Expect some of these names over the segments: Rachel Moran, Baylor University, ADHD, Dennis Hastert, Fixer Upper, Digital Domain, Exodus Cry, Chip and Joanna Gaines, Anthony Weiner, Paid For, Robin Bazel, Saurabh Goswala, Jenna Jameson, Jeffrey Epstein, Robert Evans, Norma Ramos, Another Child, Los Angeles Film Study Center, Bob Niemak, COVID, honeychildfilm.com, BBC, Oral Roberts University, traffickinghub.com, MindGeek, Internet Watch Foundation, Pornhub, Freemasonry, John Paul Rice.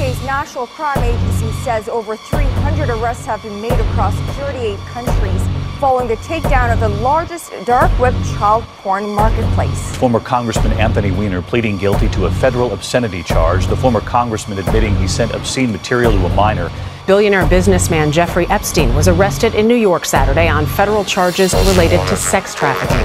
UK's National Crime Agency says over 300 arrests have been made across 38 countries following the takedown of the largest dark web child porn marketplace. Former Congressman Anthony Weiner pleading guilty to a federal obscenity charge. The former congressman admitting he sent obscene material to a minor. Billionaire businessman Jeffrey Epstein was arrested in New York Saturday on federal charges related to sex trafficking.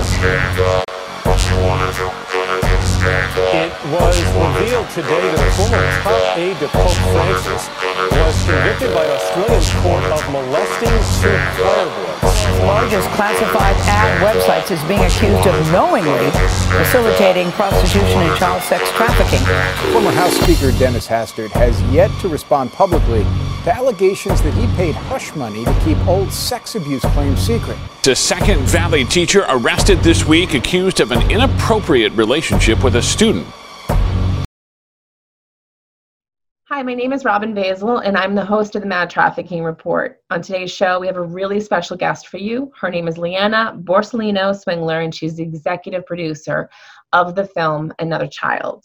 It was revealed today that a former top aide to Pope Francis was convicted by an Australian court of molesting two fireboys. The largest classified ad websites is being accused of knowingly facilitating prostitution and child sex trafficking. Former House Speaker Dennis Hastert has yet to respond publicly to allegations that he paid hush money to keep old sex abuse claims secret. A Second Valley teacher arrested this week, accused of an inappropriate relationship with a student. Hi, my name is Robin Bazel, and I'm the host of the Mad Trafficking Report. On today's show, we have a really special guest for you. Her name is Leanna Borsellino-Swingler, and she's the executive producer of the film Another Child.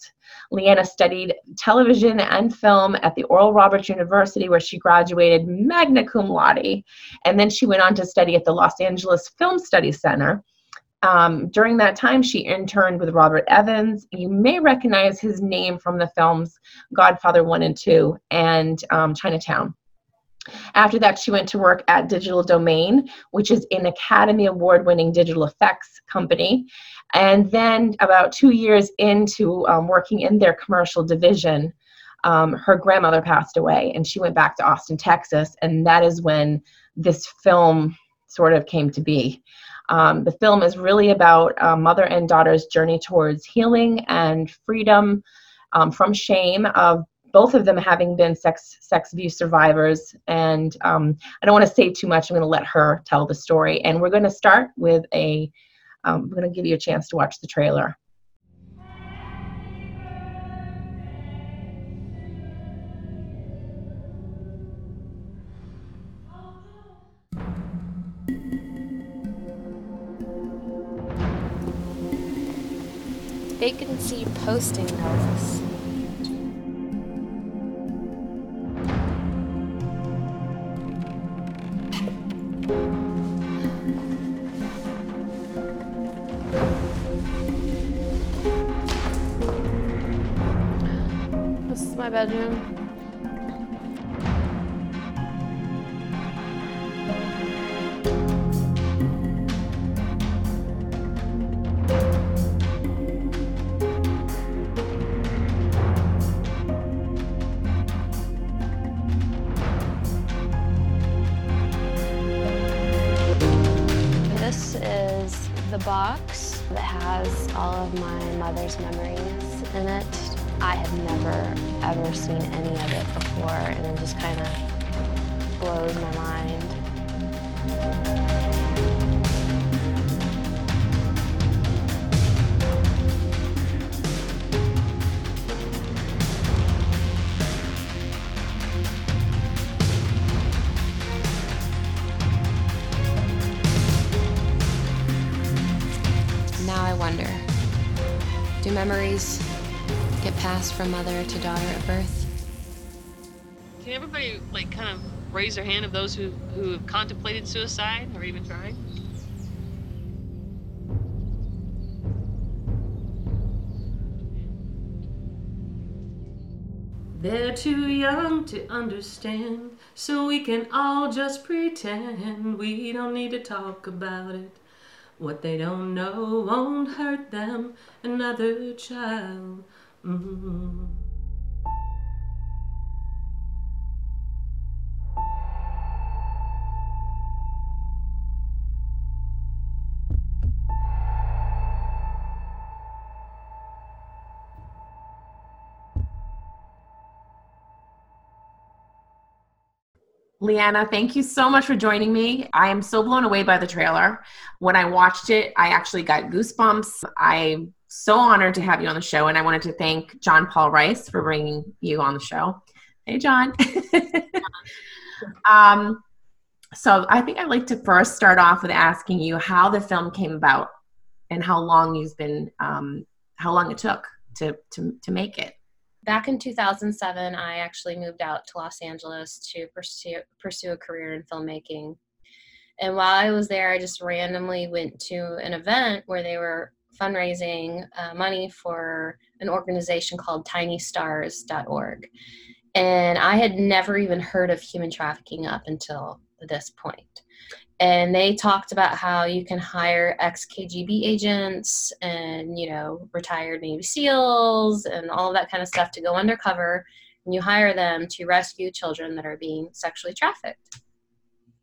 Leanna studied television and film at the Oral Roberts University, where she graduated magna cum laude, and then she went on to study at the Los Angeles Film Study Center. During that time, she interned with Robert Evans. You may recognize his name from the films Godfather 1 and 2 and Chinatown. After that, she went to work at Digital Domain, which is an Academy Award-winning digital effects company. And then about 2 years into working in their commercial division, her grandmother passed away, and she went back to Austin, Texas, and that is when this film sort of came to be. The film is really about a mother and daughter's journey towards healing and freedom from shame of both of them having been sex abuse survivors. And I don't want to say too much. I'm going to let her tell the story. And we're going to start with I'm going to give you a chance to watch the trailer. They can see posting notice. Bedroom. This is the box that has all of my mother's memories in it. I had never, ever seen any of it before, and it just kind of blows my mind. Now I wonder, do memories get passed from mother to daughter at birth? Can everybody kind of raise their hand of those who have contemplated suicide or even tried? They're too young to understand, so we can all just pretend. We don't need to talk about it. What they don't know won't hurt them. Another child. Mm-hmm. Leanna, thank you so much for joining me. I am so blown away by the trailer. When I watched it, I actually got goosebumps. I'm so honored to have you on the show, and I wanted to thank John Paul Rice for bringing you on the show. Hey, John. So I think I'd like to first start off with asking you how the film came about and how long it took to make it. Back in 2007, I actually moved out to Los Angeles to pursue a career in filmmaking. And while I was there, I just randomly went to an event where they were fundraising money for an organization called TinyStars.org. And I had never even heard of human trafficking up until this point. And they talked about how you can hire ex-KGB agents and, you know, retired Navy SEALs and all that kind of stuff to go undercover. And you hire them to rescue children that are being sexually trafficked.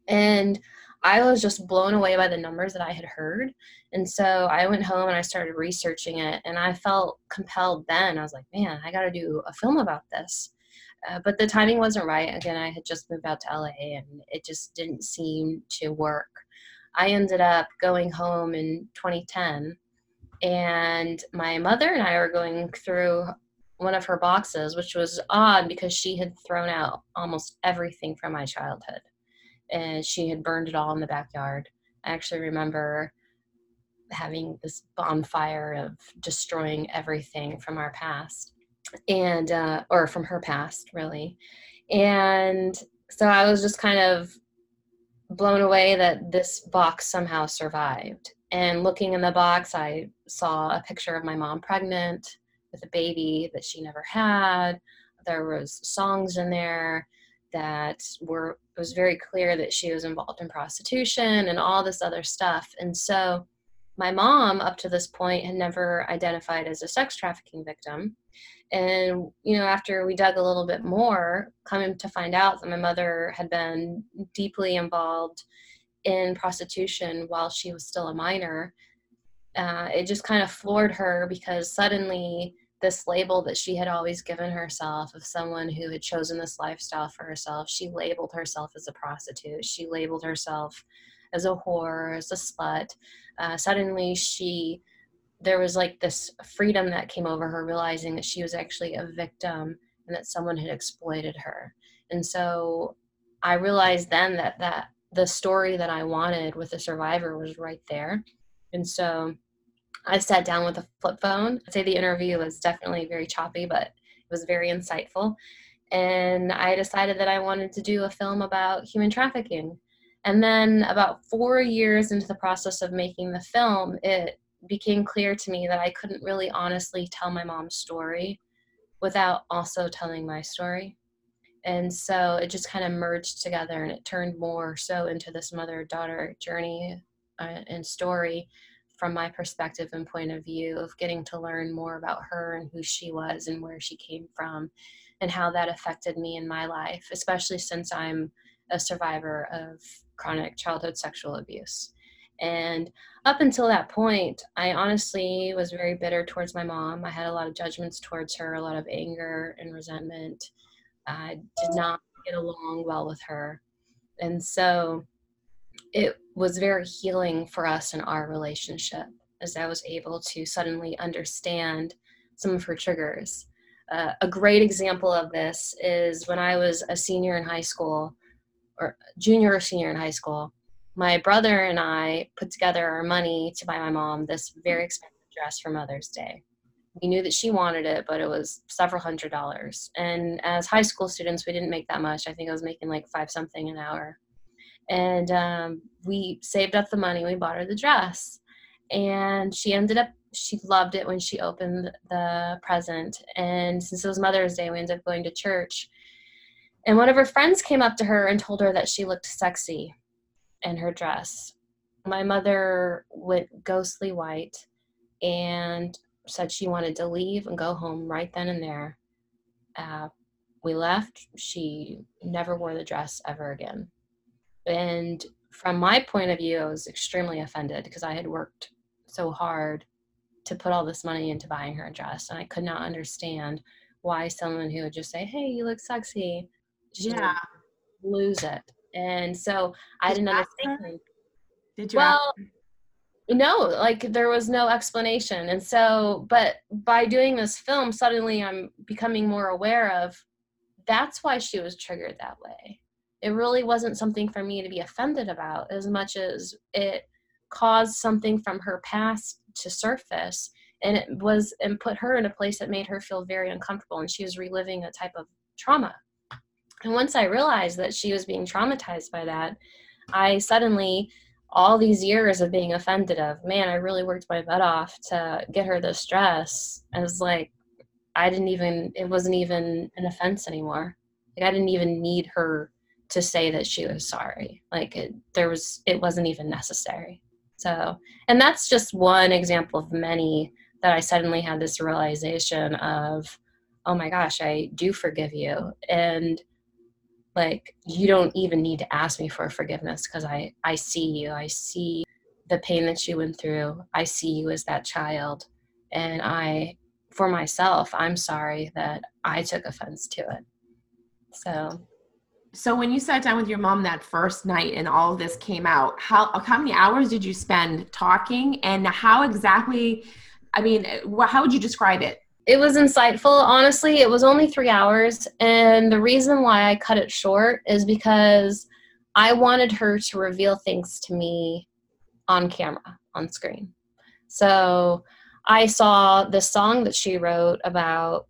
And I was just blown away by the numbers that I had heard. And so I went home and I started researching it. And I felt compelled then. I was like, man, I got to do a film about this. But the timing wasn't right. Again, I had just moved out to LA and it just didn't seem to work. I ended up going home in 2010 and my mother and I were going through one of her boxes, which was odd because she had thrown out almost everything from my childhood. And she had burned it all in the backyard. I actually remember having this bonfire of destroying everything from our past and, or from her past really. And so I was just kind of blown away that this box somehow survived. And looking in the box, I saw a picture of my mom pregnant with a baby that she never had. There was songs in there that were, it was very clear that she was involved in prostitution and all this other stuff. And so my mom up to this point had never identified as a sex trafficking victim. And, you know, after we dug a little bit more, coming to find out that my mother had been deeply involved in prostitution while she was still a minor, it just kind of floored her because suddenly this label that she had always given herself of someone who had chosen this lifestyle for herself, she labeled herself as a prostitute. She labeled herself as a whore, as a slut. Suddenly there was like this freedom that came over her, realizing that she was actually a victim and that someone had exploited her. And so I realized then that the story that I wanted with the survivor was right there. And so I sat down with a flip phone. I'd say the interview was definitely very choppy, but it was very insightful. And I decided that I wanted to do a film about human trafficking. And then about 4 years into the process of making the film, it became clear to me that I couldn't really honestly tell my mom's story without also telling my story. And so it just kind of merged together and it turned more so into this mother-daughter journey and story from my perspective and point of view of getting to learn more about her and who she was and where she came from and how that affected me in my life, especially since I'm a survivor of chronic childhood sexual abuse. And up until that point, I honestly was very bitter towards my mom. I had a lot of judgments towards her, a lot of anger and resentment. I did not get along well with her. And so it was very healing for us in our relationship as I was able to suddenly understand some of her triggers. A great example of this is when I was a senior in high school, or junior or senior in high school, my brother and I put together our money to buy my mom this very expensive dress for Mother's Day. We knew that she wanted it, but it was several $100s. And as high school students, we didn't make that much. I think I was making like $5 something an hour. And we saved up the money, we bought her the dress. And she loved it when she opened the present. And since it was Mother's Day, we ended up going to church. And one of her friends came up to her and told her that she looked sexy in her dress. My mother went ghostly white and said she wanted to leave and go home right then and there. We left. She never wore the dress ever again. And from my point of view, I was extremely offended because I had worked so hard to put all this money into buying her a dress. And I could not understand why someone who would just say, hey, you look sexy, she would lose it. And so I didn't understand. Did you? Well, no, like there was no explanation. And so, but by doing this film, suddenly I'm becoming more aware of that's why she was triggered that way. It really wasn't something for me to be offended about as much as it caused something from her past to surface And it was, and put her in a place that made her feel very uncomfortable. And she was reliving a type of trauma. And once I realized that she was being traumatized by that, I suddenly, all these years of being offended of, man, I really worked my butt off to get her this dress. I was like, I didn't even, it wasn't even an offense anymore. Like I didn't even need her to say that she was sorry. Like it, there was, it wasn't even necessary. So, and that's just one example of many that I suddenly had this realization of, oh my gosh, I do forgive you. And like, you don't even need to ask me for forgiveness because I see you. I see the pain that you went through. I see you as that child. And I, for myself, I'm sorry that I took offense to it. So when you sat down with your mom that first night and all of this came out, how many hours did you spend talking, and how exactly, I mean, how would you describe it? It was insightful. Honestly, it was only 3 hours. And the reason why I cut it short is because I wanted her to reveal things to me on camera, on screen. So I saw this song that she wrote about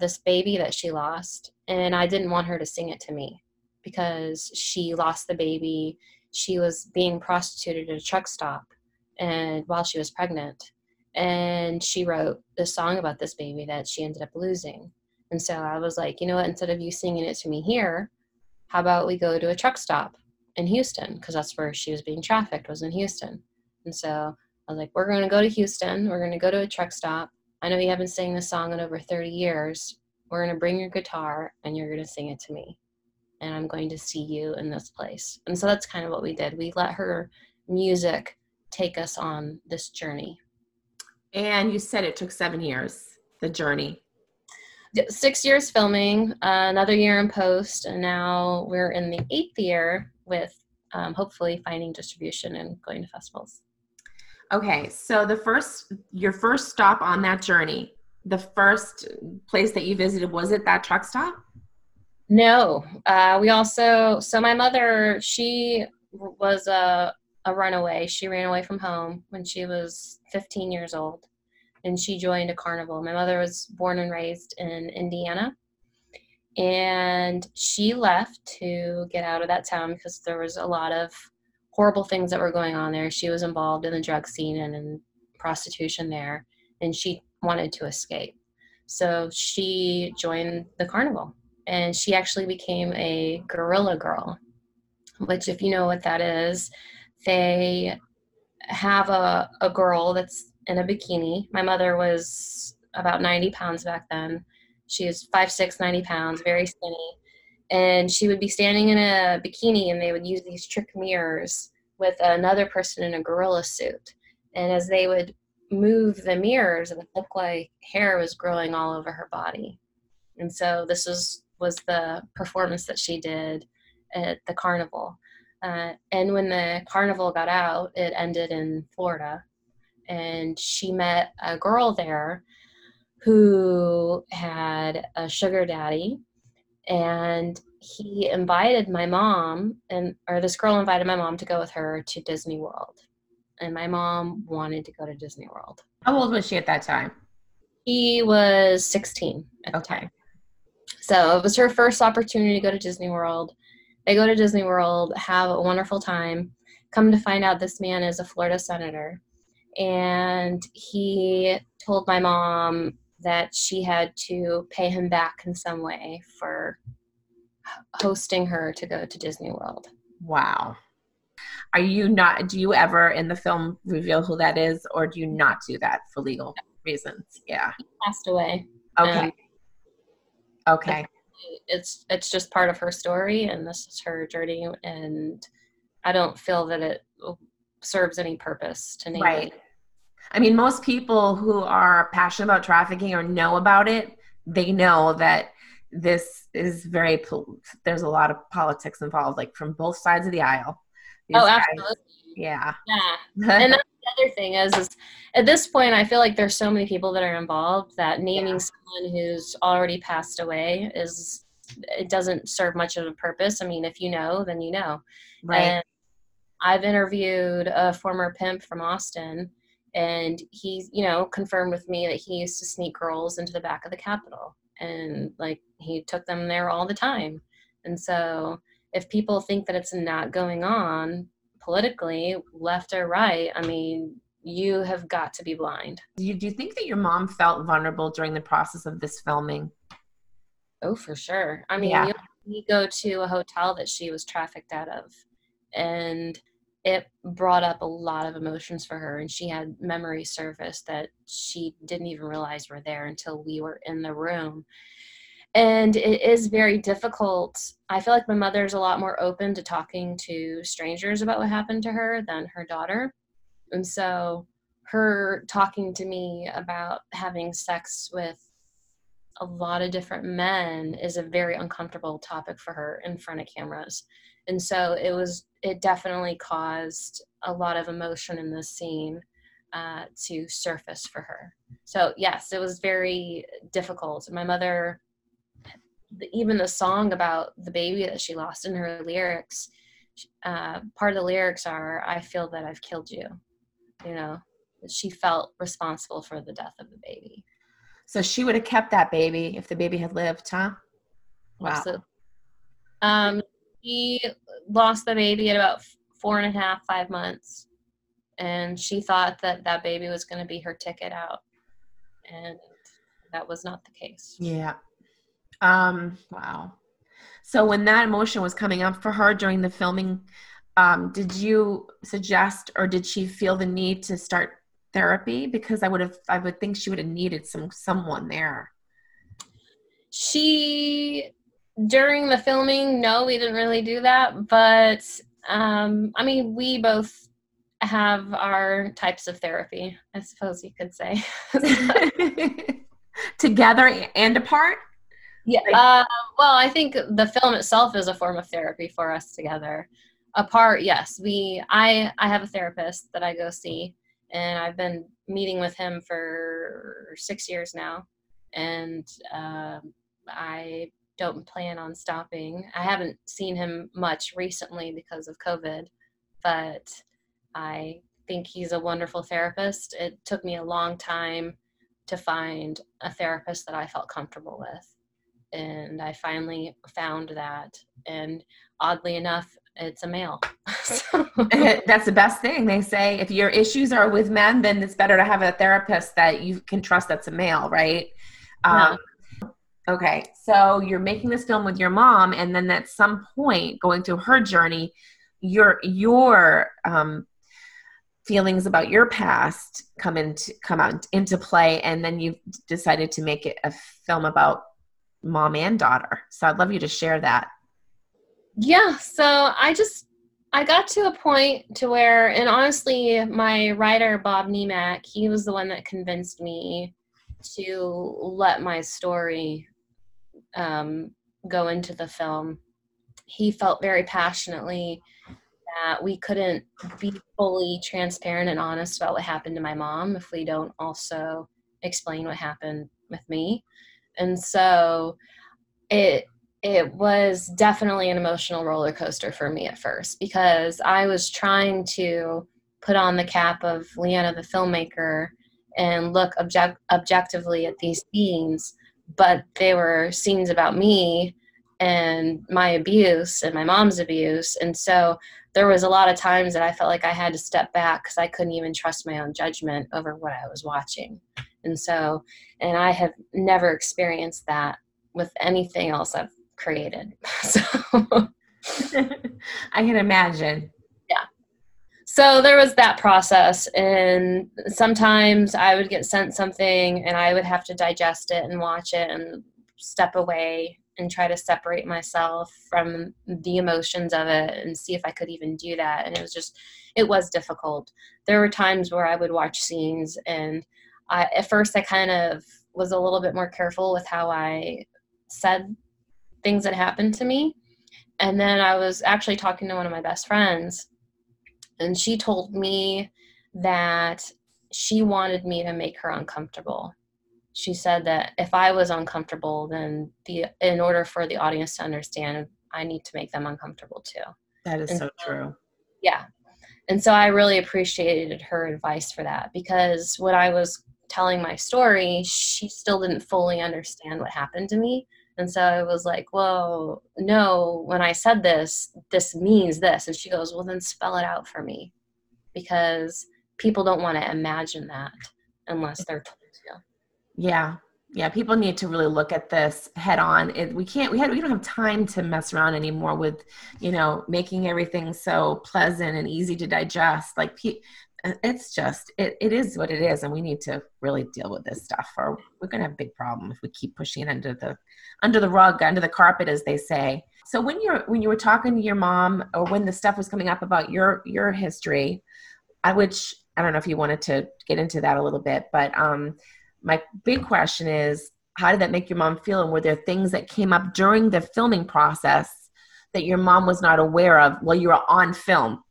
this baby that she lost. And I didn't want her to sing it to me because she lost the baby. She was being prostituted at a truck stop and while she was pregnant. And she wrote this song about this baby that she ended up losing. And so I was like, you know what, instead of you singing it to me here, how about we go to a truck stop in Houston? Because that's where she was being trafficked, was in Houston. And so I was like, we're going to go to Houston. We're going to go to a truck stop. I know you haven't sang this song in over 30 years. We're going to bring your guitar and you're going to sing it to me. And I'm going to see you in this place. And so that's kind of what we did. We let her music take us on this journey. And you said it took 7 years, the journey. 6 years filming, another year in post, and now we're in the 8th year with hopefully finding distribution and going to festivals. Okay, so your first stop on that journey, the first place that you visited, was it that truck stop? No. So my mother, she was a runaway. She ran away from home when she was 15 years old, and she joined a carnival. My mother was born and raised in Indiana, and she left to get out of that town because there was a lot of horrible things that were going on there. She was involved in the drug scene and in prostitution there, and she wanted to escape. So she joined the carnival, and she actually became a guerrilla girl, which, if you know what that is, they have a girl that's in a bikini. My mother was about 90 pounds back then. She was 5'6", 90 pounds, very skinny. And she would be standing in a bikini, and they would use these trick mirrors with another person in a gorilla suit. And as they would move the mirrors, it would look like hair was growing all over her body. And so this was the performance that she did at the carnival. And when the carnival got out, it ended in Florida, and she met a girl there who had a sugar daddy, and he invited my mom, this girl invited my mom to go with her to Disney World, and my mom wanted to go to Disney World. How old was she at that time? She was 16 at the time. So it was her first opportunity to go to Disney World. They go to Disney World, have a wonderful time. Come to find out, this man is a Florida senator. And he told my mom that she had to pay him back in some way for hosting her to go to Disney World. Wow. Do you ever in the film reveal who that is, or do you not do that for legal reasons? Yeah. He passed away. Okay. It's just part of her story, and this is her journey, and I don't feel that it serves any purpose to name it. I mean, most people who are passionate about trafficking or know about it, they know that this is there's a lot of politics involved, like from both sides of the aisle. Absolutely. Yeah. And that's the other thing is at this point, I feel like there's so many people that are involved that naming someone who's already passed away it doesn't serve much of a purpose. I mean, if you know, then you know. Right. And I've interviewed a former pimp from Austin, And he, you know, confirmed with me that he used to sneak girls into the back of the Capitol, and like he took them there all the time. And so if people think that it's not going on politically, left or right, I mean, you have got to be blind. Do you think that your mom felt vulnerable during the process of this filming? Oh, for sure. I mean, yeah. We go to a hotel that she was trafficked out of, and it brought up a lot of emotions for her, and she had memories surface that she didn't even realize were there until we were in the room. And it is very difficult. I feel like my mother's a lot more open to talking to strangers about what happened to her than her daughter. And so her talking to me about having sex with a lot of different men is a very uncomfortable topic for her in front of cameras. And so it definitely caused a lot of emotion in this scene to surface for her. So yes, it was very difficult. My mother, even the song about the baby that she lost in her lyrics, part of the lyrics are, "I feel that I've killed you." You know, she felt responsible for the death of the baby. So she would have kept that baby if the baby had lived, huh? Wow. Absolutely. She lost the baby at about 4.5, 5 months. And she thought that that baby was going to be her ticket out. And that was not the case. Yeah. Wow. So when that emotion was coming up for her during the filming, did you suggest, or did she feel the need to start therapy? Because I would think she would have needed someone there. She, during the filming, no, we didn't really do that. But I mean, we both have our types of therapy, I suppose you could say. Together and apart? Yeah. Well, I think the film itself is a form of therapy for us together. Apart, yes. I have a therapist that I go see. And I've been meeting with him for 6 years now, and I don't plan on stopping. I haven't seen him much recently because of COVID, but I think he's a wonderful therapist. It took me a long time to find a therapist that I felt comfortable with, and I finally found that. And oddly enough, it's a male. That's the best thing. They say if your issues are with men, then it's better to have a therapist that you can trust that's a male, right? Okay, so you're making this film with your mom, and then at some point going through her journey, your feelings about your past come out into play, and then you've decided to make it a film about mom and daughter. So I'd love you to share that. Yeah, so I got to a point to where, and honestly, my writer, Bob Niemak, he was the one that convinced me to let my story go into the film. He felt very passionately that we couldn't be fully transparent and honest about what happened to my mom if we don't also explain what happened with me. And so it was definitely an emotional roller coaster for me at first, because I was trying to put on the cap of Leanna, the filmmaker, and look objectively at these scenes, but they were scenes about me and my abuse and my mom's abuse. And so there was a lot of times that I felt like I had to step back because I couldn't even trust my own judgment over what I was watching. And I have never experienced that with anything else I've created. So I can imagine. Yeah. So there was that process, and sometimes I would get sent something and I would have to digest it and watch it and step away and try to separate myself from the emotions of it and see if I could even do that. And it was difficult. There were times where I would watch scenes, and at first I kind of was a little bit more careful with how I said things that happened to me. And then I was actually talking to one of my best friends, and she told me that she wanted me to make her uncomfortable. She said that if I was uncomfortable, then in order for the audience to understand, I need to make them uncomfortable too. That is so true. Yeah. And so I really appreciated her advice for that, because when I was telling my story, she still didn't fully understand what happened to me. And so I was like, well, no, when I said this, this means this. And she goes, well, then spell it out for me, because people don't want to imagine that unless they're told to. Yeah. Yeah. People need to really look at this head on. We don't have time to mess around anymore with, making everything so pleasant and easy to digest. Like it's just, it is what it is. And we need to really deal with this stuff, or we're going to have a big problem if we keep pushing it under the rug, under the carpet, as they say. So when you were talking to your mom, or when the stuff was coming up about your history, I don't know if you wanted to get into that a little bit, but my big question is, how did that make your mom feel? And were there things that came up during the filming process that your mom was not aware of while you were on film?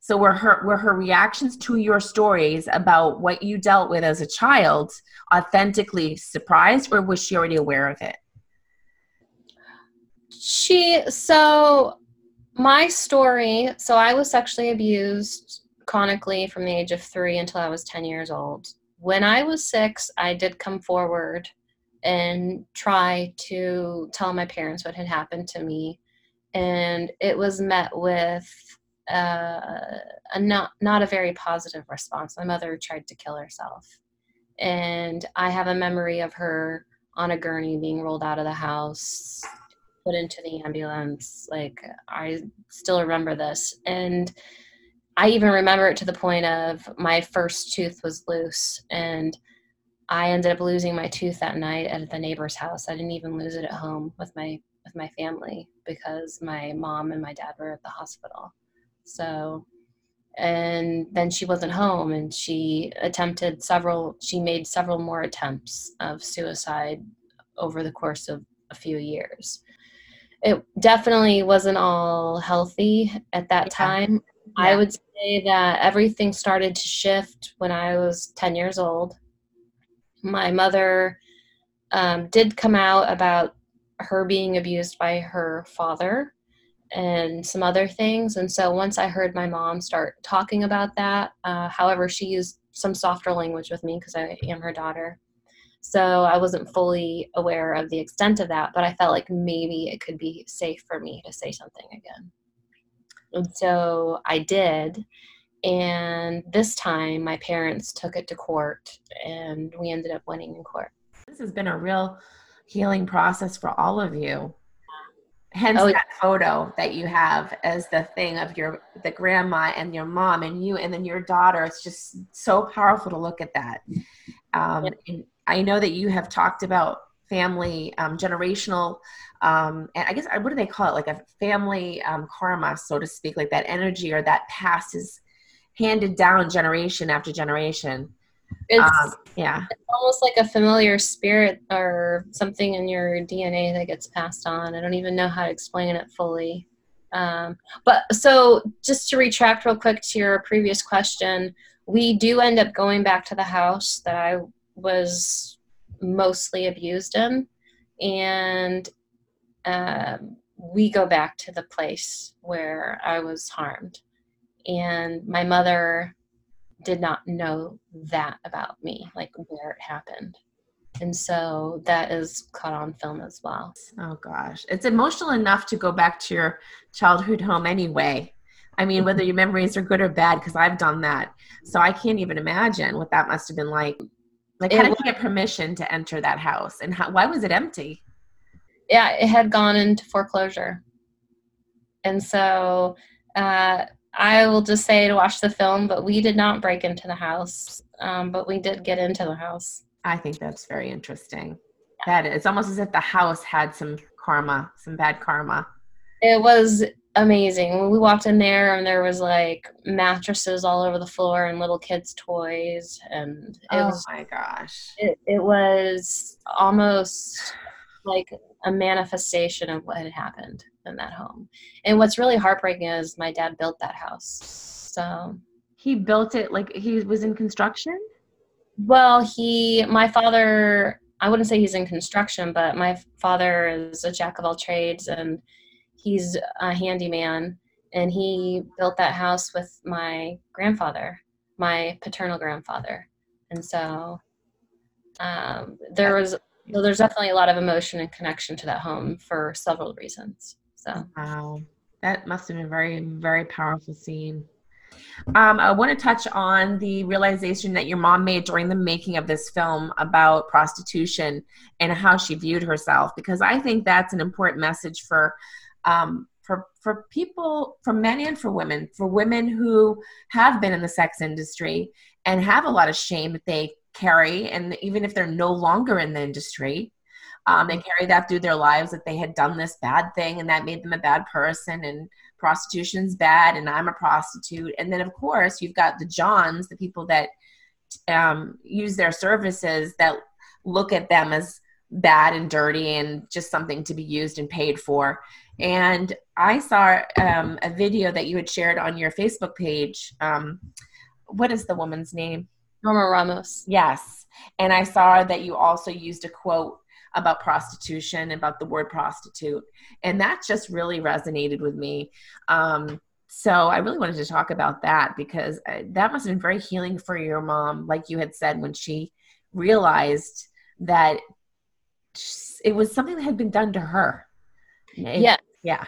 So were her reactions to your stories about what you dealt with as a child authentically surprised, or was she already aware of it? My story, I was sexually abused chronically from the age of 3 until I was 10 years old. When I was 6, I did come forward and try to tell my parents what had happened to me. And it was met with not a very positive response. My mother tried to kill herself. And I have a memory of her on a gurney being rolled out of the house, put into the ambulance. I still remember this. And I even remember it to the point of my first tooth was loose, and I ended up losing my tooth that night at the neighbor's house. I didn't even lose it at home with my family, because my mom and my dad were at the hospital. So, and then she wasn't home, and she made several more attempts of suicide over the course of a few years. It definitely wasn't all healthy at that time. Yeah. I would say that everything started to shift when I was 10 years old. My mother did come out about her being abused by her father and some other things. And so once I heard my mom start talking about that, however, she used some softer language with me because I am her daughter. So I wasn't fully aware of the extent of that, but I felt like maybe it could be safe for me to say something again. And so I did. And this time my parents took it to court, and we ended up winning in court. This has been a real healing process for all of you. Hence that photo that you have as the thing of the grandma and your mom and you, and then your daughter. It's just so powerful to look at that. And I know that you have talked about family, generational, and I guess, what do they call it? Like a family karma, so to speak, like that energy or that past is handed down generation after generation. It's almost like a familiar spirit or something in your DNA that gets passed on. I don't even know how to explain it fully. So just to retract real quick to your previous question, we do end up going back to the house that I was mostly abused in. And we go back to the place where I was harmed. And my mother did not know that about me, like where it happened. And so that is caught on film as well. Oh gosh. It's emotional enough to go back to your childhood home anyway. I mean, whether your memories are good or bad, because I've done that. So I can't even imagine what that must have been like. Like, how did you get permission to enter that house? And why was it empty? Yeah, it had gone into foreclosure. And so I will just say to watch the film, but we did not break into the house, but we did get into the house. I think that's very interesting. Yeah. That it's almost as if the house had some karma, some bad karma. It was amazing. When we walked in there, and there was like mattresses all over the floor and little kids' toys, and my gosh. It was almost like a manifestation of what had happened in that home. And what's really heartbreaking is my dad built that house. So he built it, like he was in construction? Well, my father, I wouldn't say he's in construction, but my father is a jack of all trades, and he's a handyman. And he built that house with my grandfather, my paternal grandfather. And so there's definitely a lot of emotion and connection to that home for several reasons. So wow, that must have been a very, very powerful scene. I want to touch on the realization that your mom made during the making of this film about prostitution and how she viewed herself, because I think that's an important message for people, for men and for women who have been in the sex industry and have a lot of shame that they carry. And even if they're no longer in the industry, they carry that through their lives, that they had done this bad thing and that made them a bad person, and prostitution's bad and I'm a prostitute. And then of course you've got the Johns, the people that use their services, that look at them as bad and dirty and just something to be used and paid for. And I saw a video that you had shared on your Facebook page. What is the woman's name? Norma Ramos. Yes. And I saw that you also used a quote about prostitution, about the word prostitute. And that just really resonated with me. So I really wanted to talk about that, because that must have been very healing for your mom, like you had said, when she realized that it was something that had been done to her. Yeah. Yeah.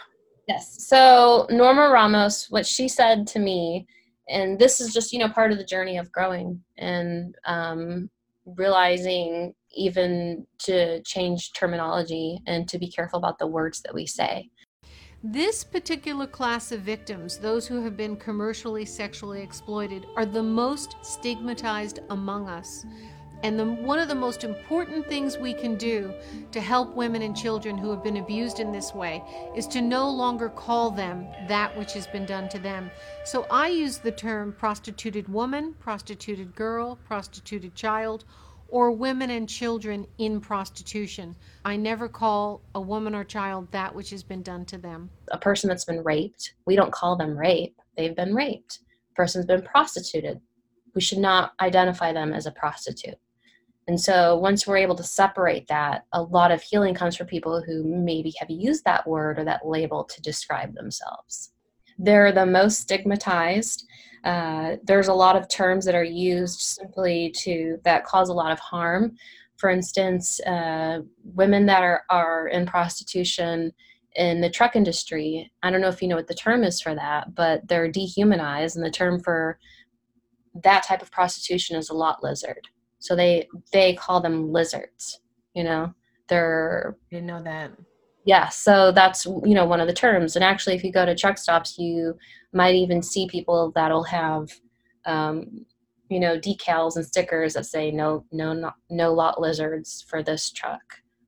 Yes. So Norma Ramos, what she said to me, and this is just, part of the journey of growing and realizing even to change terminology and to be careful about the words that we say. This particular class of victims, those who have been commercially sexually exploited, are the most stigmatized among us. And one of the most important things we can do to help women and children who have been abused in this way is to no longer call them that which has been done to them. So I use the term prostituted woman, prostituted girl, prostituted child, or women and children in prostitution. I never call a woman or child that which has been done to them. A person that's been raped, we don't call them rape. They've been raped. A person's been prostituted. We should not identify them as a prostitute. And so once we're able to separate that, a lot of healing comes for people who maybe have used that word or that label to describe themselves. They're the most stigmatized. There's a lot of terms that are used simply that cause a lot of harm. For instance, women that are in prostitution in the truck industry, I don't know if you know what the term is for that, but they're dehumanized, and the term for that type of prostitution is a lot lizard. So they call them lizards, didn't know that. Yeah. So that's, one of the terms. And actually, if you go to truck stops, you might even see people that'll have, decals and stickers that say, no lot lizards for this truck,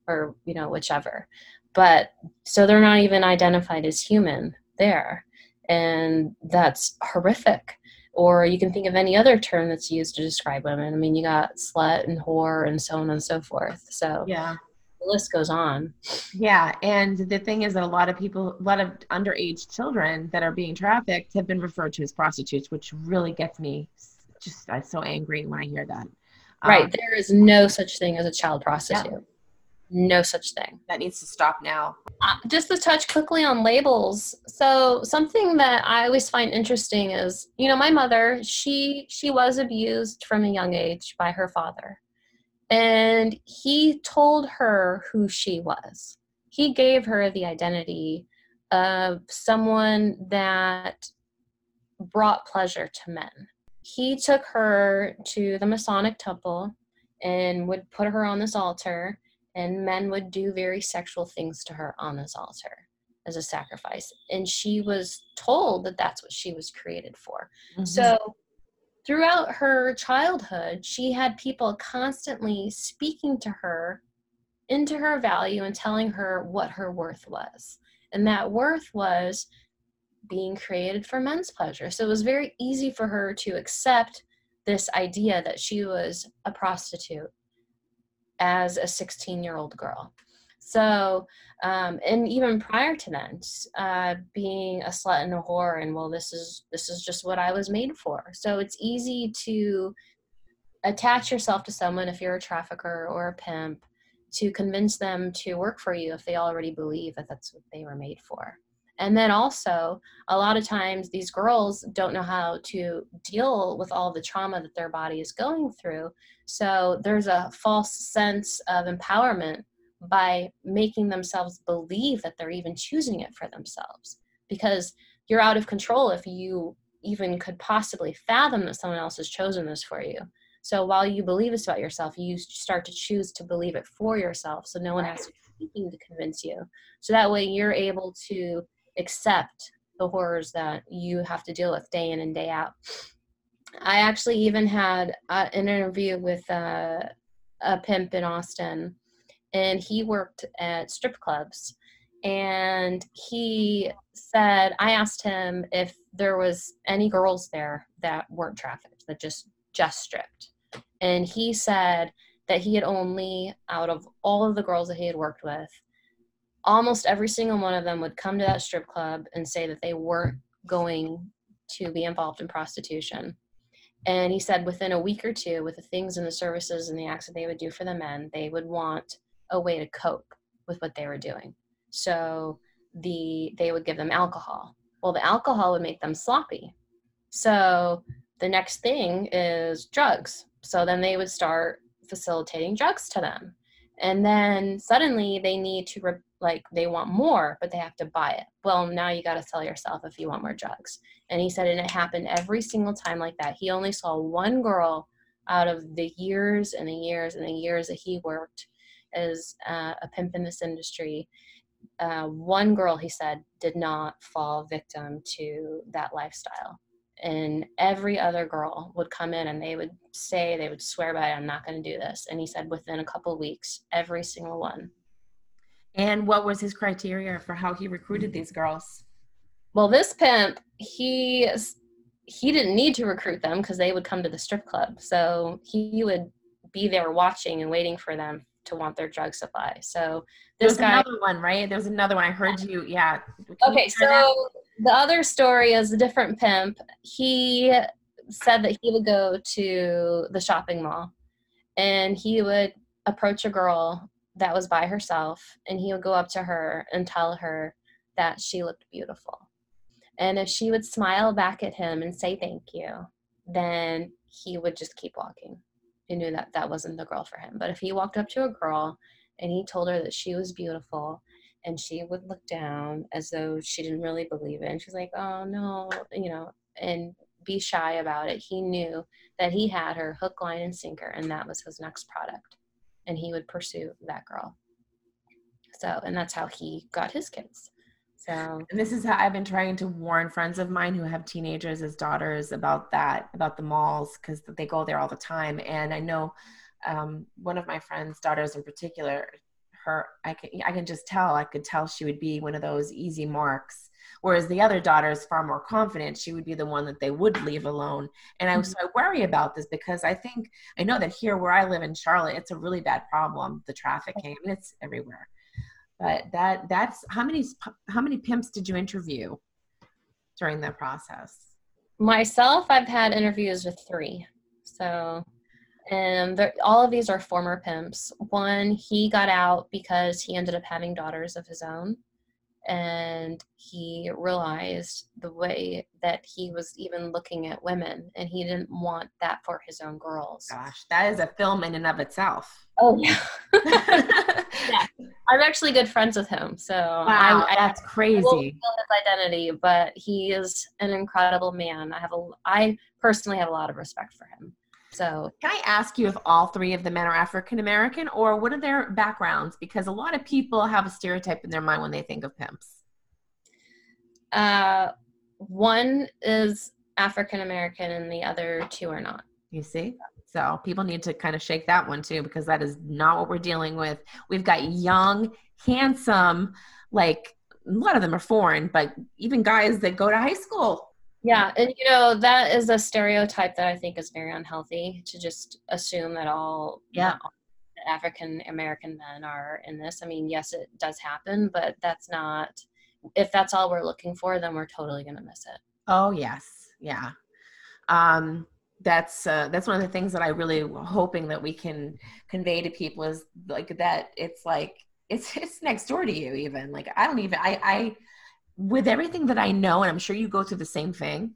or, whichever. But so they're not even identified as human there. And that's horrific. Or you can think of any other term that's used to describe women. I mean, you got slut and whore and so on and so forth. So yeah, the list goes on. Yeah. And the thing is that a lot of underage children that are being trafficked have been referred to as prostitutes, which really gets me I'm so angry when I hear that. Right. There is no such thing as a child prostitute. Yeah. No such thing. That needs to stop now. Just to touch quickly on labels. So something that I always find interesting is, my mother, she was abused from a young age by her father. And he told her who she was. He gave her the identity of someone that brought pleasure to men. He took her to the Masonic temple and would put her on this altar. And men would do very sexual things to her on this altar as a sacrifice. And she was told that that's what she was created for. Mm-hmm. So throughout her childhood, she had people constantly speaking to her into her value and telling her what her worth was. And that worth was being created for men's pleasure. So it was very easy for her to accept this idea that she was a prostitute as a 16-year-old girl. So, and even prior to then, being a slut and a whore, and well, this is just what I was made for. So it's easy to attach yourself to someone if you're a trafficker or a pimp, to convince them to work for you if they already believe that that's what they were made for. And then also, a lot of times these girls don't know how to deal with all the trauma that their body is going through. So there's a false sense of empowerment by making themselves believe that they're even choosing it for themselves, because you're out of control if you even could possibly fathom that someone else has chosen this for you. So while you believe this about yourself, you start to choose to believe it for yourself. So no one has to be speaking to convince you. So that way you're able to accept the horrors that you have to deal with day in and day out. I actually even had an interview with a pimp in Austin, and he worked at strip clubs. And he said, I asked him if there was any girls there that weren't trafficked, that just stripped. And he said that he had only, out of all of the girls that he had worked with, almost every single one of them would come to that strip club and say that they weren't going to be involved in prostitution. And he said within a week or two, with the things and the services and the acts that they would do for the men, they would want a way to cope with what they were doing. So they would give them alcohol. Well, the alcohol would make them sloppy. So the next thing is drugs. So then they would start facilitating drugs to them. And then suddenly they need to, they want more, but they have to buy it. Well, now you got to sell yourself if you want more drugs. And he said, and it happened every single time like that. He only saw one girl out of the years and the years and the years that he worked as a pimp in this industry. One girl, he said, did not fall victim to that lifestyle. And every other girl would come in and they would swear by it, I'm not going to do this. And he said within a couple of weeks, every single one. And what was his criteria for how he recruited these girls? Well, this pimp, he didn't need to recruit them because they would come to the strip club. So he would be there watching and waiting for them to want their drug supply. So this guy, another one, right? There's another one. I heard you. Yeah. Okay. So the other story is a different pimp. He said that he would go to the shopping mall and he would approach a girl that was by herself, and he would go up to her and tell her that she looked beautiful. And if she would smile back at him and say, thank you, then he would just keep walking. He knew that that wasn't the girl for him. But if he walked up to a girl and he told her that she was beautiful, and she would look down as though she didn't really believe it, and she's like, oh no, and be shy about it, he knew that he had her hook, line, and sinker, and that was his next product. And he would pursue that girl. So, and that's how he got his kids. So, and this is how I've been trying to warn friends of mine who have teenagers as daughters about that, about the malls, because they go there all the time. And I know one of my friend's daughters in particular, I could tell she would be one of those easy marks, whereas the other daughter is far more confident. She would be the one that they would leave alone. And I worry about this because I know that here where I live in Charlotte, it's a really bad problem, the trafficking. I mean, it's everywhere. But that's how many pimps did you interview during that process? Myself, I've had interviews with 3. So, and all of these are former pimps. One, he got out because he ended up having daughters of his own, and he realized the way that he was even looking at women, and he didn't want that for his own girls. Gosh, that is a film in and of itself. Oh yeah. Yeah. I'm actually good friends with him, so wow, that's crazy. I won't reveal his identity, but he is an incredible man. I personally have a lot of respect for him. So can I ask you if all 3 of the men are African American, or what are their backgrounds? Because a lot of people have a stereotype in their mind when they think of pimps. One is African American, and the other 2 are not. You see? So people need to kind of shake that one too, because that is not what we're dealing with. We've got young, handsome, a lot of them are foreign, but even guys that go to high school. Yeah. And that is a stereotype that I think is very unhealthy, to just assume that all African American men are in this. I mean, yes, it does happen, but that's not, if that's all we're looking for, then we're totally going to miss it. Oh yes. Yeah. That's one of the things that I really hoping that we can convey to people is that it's next door to you even. I with everything that I know, and I'm sure you go through the same thing,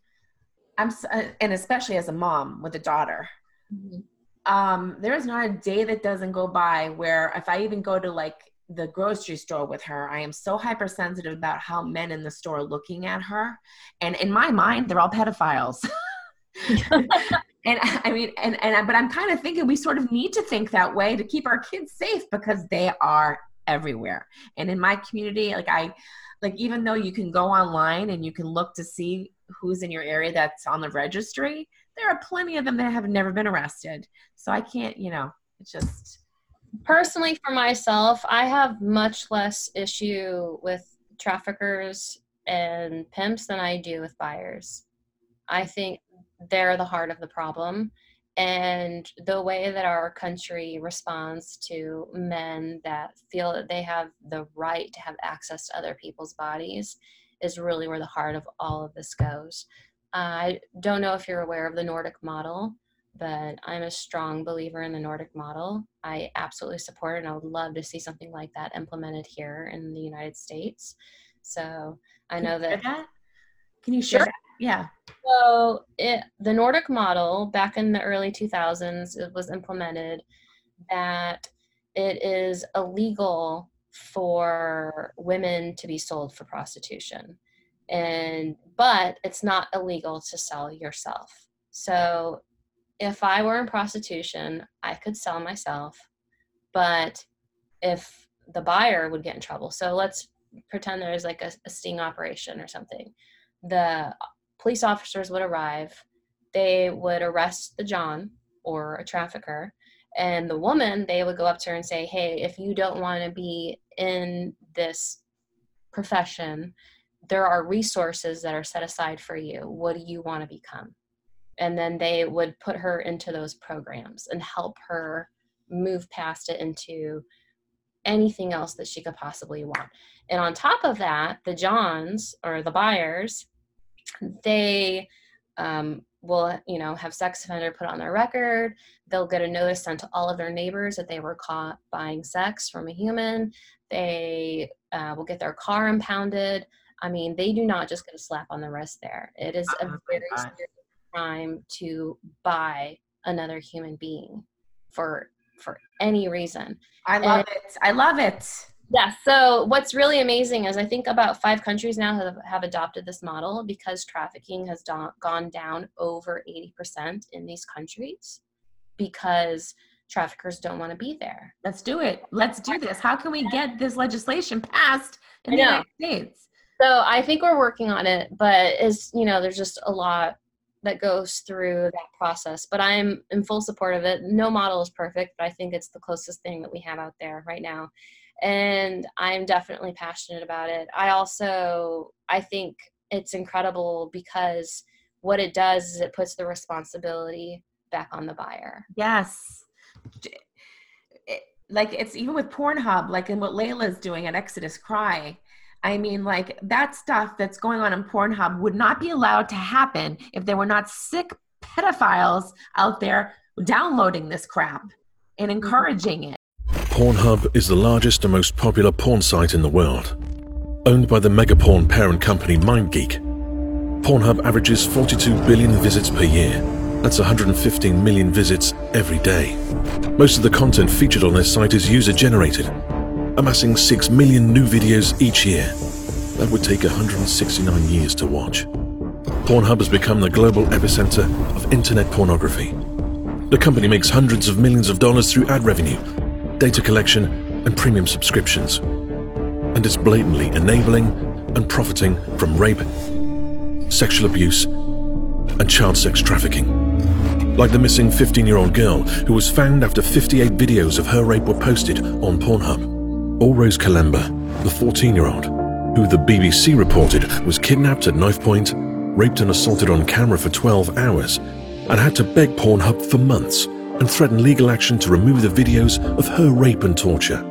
and especially as a mom with a daughter, mm-hmm. There is not a day that doesn't go by where if I even go to like the grocery store with her, I am so hypersensitive about how men in the store are looking at her. And in my mind, they're all pedophiles. And I mean, but I'm kind of thinking we sort of need to think that way to keep our kids safe because they are everywhere. And in my community, like even though you can go online and you can look to see who's in your area that's on the registry, there are plenty of them that have never been arrested. So I can't, you know, it's just... Personally, for myself, I have much less issue with traffickers and pimps than I do with buyers. I think they're the heart of the problem. And the way that our country responds to men that feel that they have the right to have access to other people's bodies is really where the heart of all of this goes. I don't know if you're aware of the Nordic model, but I'm a strong believer in the Nordic model. I absolutely support it, and I would love to see something like that implemented here in the United States. So I know that. Can you share that? Yeah. So the Nordic model back in the early 2000s, it was implemented that it is illegal for women to be sold for prostitution, but it's not illegal to sell yourself. So if I were in prostitution, I could sell myself, but if the buyer would get in trouble. So let's pretend there's like a sting operation or something. The police officers would arrive, they would arrest the John or a trafficker, and the woman, they would go up to her and say, hey, if you don't want to be in this profession, there are resources that are set aside for you. What do you want to become? And then they would put her into those programs and help her move past it into anything else that she could possibly want. And on top of that, the Johns or the buyers, they will, you know, have sex offender put on their record. They'll get a notice sent to all of their neighbors that they were caught buying sex from a human. They will get their car impounded. I mean, they do not just get a slap on the wrist there. It is a very serious crime to buy another human being for any reason. I love it. Yeah. So what's really amazing is I think about 5 countries now have adopted this model because trafficking has gone down over 80% in these countries because traffickers don't want to be there. Let's do it. Let's do this. How can we get this legislation passed in the United States? So I think we're working on it, but it's, you know, there's just a lot that goes through that process, but I'm in full support of it. No model is perfect, but I think it's the closest thing that we have out there right now. And I'm definitely passionate about it. I think it's incredible because what it does is it puts the responsibility back on the buyer. Yes. Like it's even with Pornhub, like in what Layla's doing at Exodus Cry, I mean, like that stuff that's going on in Pornhub would not be allowed to happen if there were not sick pedophiles out there downloading this crap and encouraging it. Pornhub is the largest and most popular porn site in the world. Owned by the megaporn parent company MindGeek, Pornhub averages 42 billion visits per year. That's 115 million visits every day. Most of the content featured on their site is user-generated, amassing 6 million new videos each year. That would take 169 years to watch. Pornhub has become the global epicenter of internet pornography. The company makes hundreds of millions of dollars through ad revenue, data collection, and premium subscriptions. And it's blatantly enabling and profiting from rape, sexual abuse, and child sex trafficking. Like the missing 15-year-old girl who was found after 58 videos of her rape were posted on Pornhub. Or Rose Kalemba, the 14-year-old, who the BBC reported was kidnapped at knife point, raped and assaulted on camera for 12 hours, and had to beg Pornhub for months and threaten legal action to remove the videos of her rape and torture.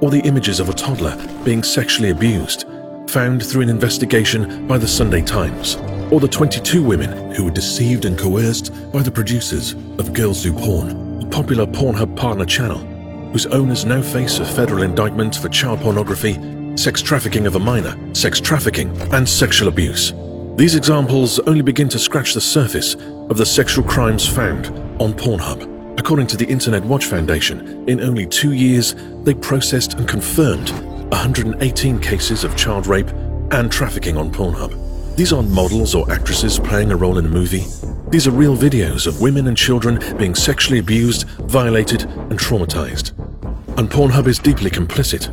Or the images of a toddler being sexually abused, found through an investigation by the Sunday Times. Or the 22 women who were deceived and coerced by the producers of Girls Do Porn, a popular Pornhub partner channel, whose owners now face a federal indictment for child pornography sex trafficking of a minor, sex trafficking, and sexual abuse. These examples only begin to scratch the surface of the sexual crimes found on Pornhub. According to the Internet Watch Foundation, in only 2 years, they processed and confirmed 118 cases of child rape and trafficking on Pornhub. These aren't models or actresses playing a role in a movie. These are real videos of women and children being sexually abused, violated, and traumatized. And Pornhub is deeply complicit.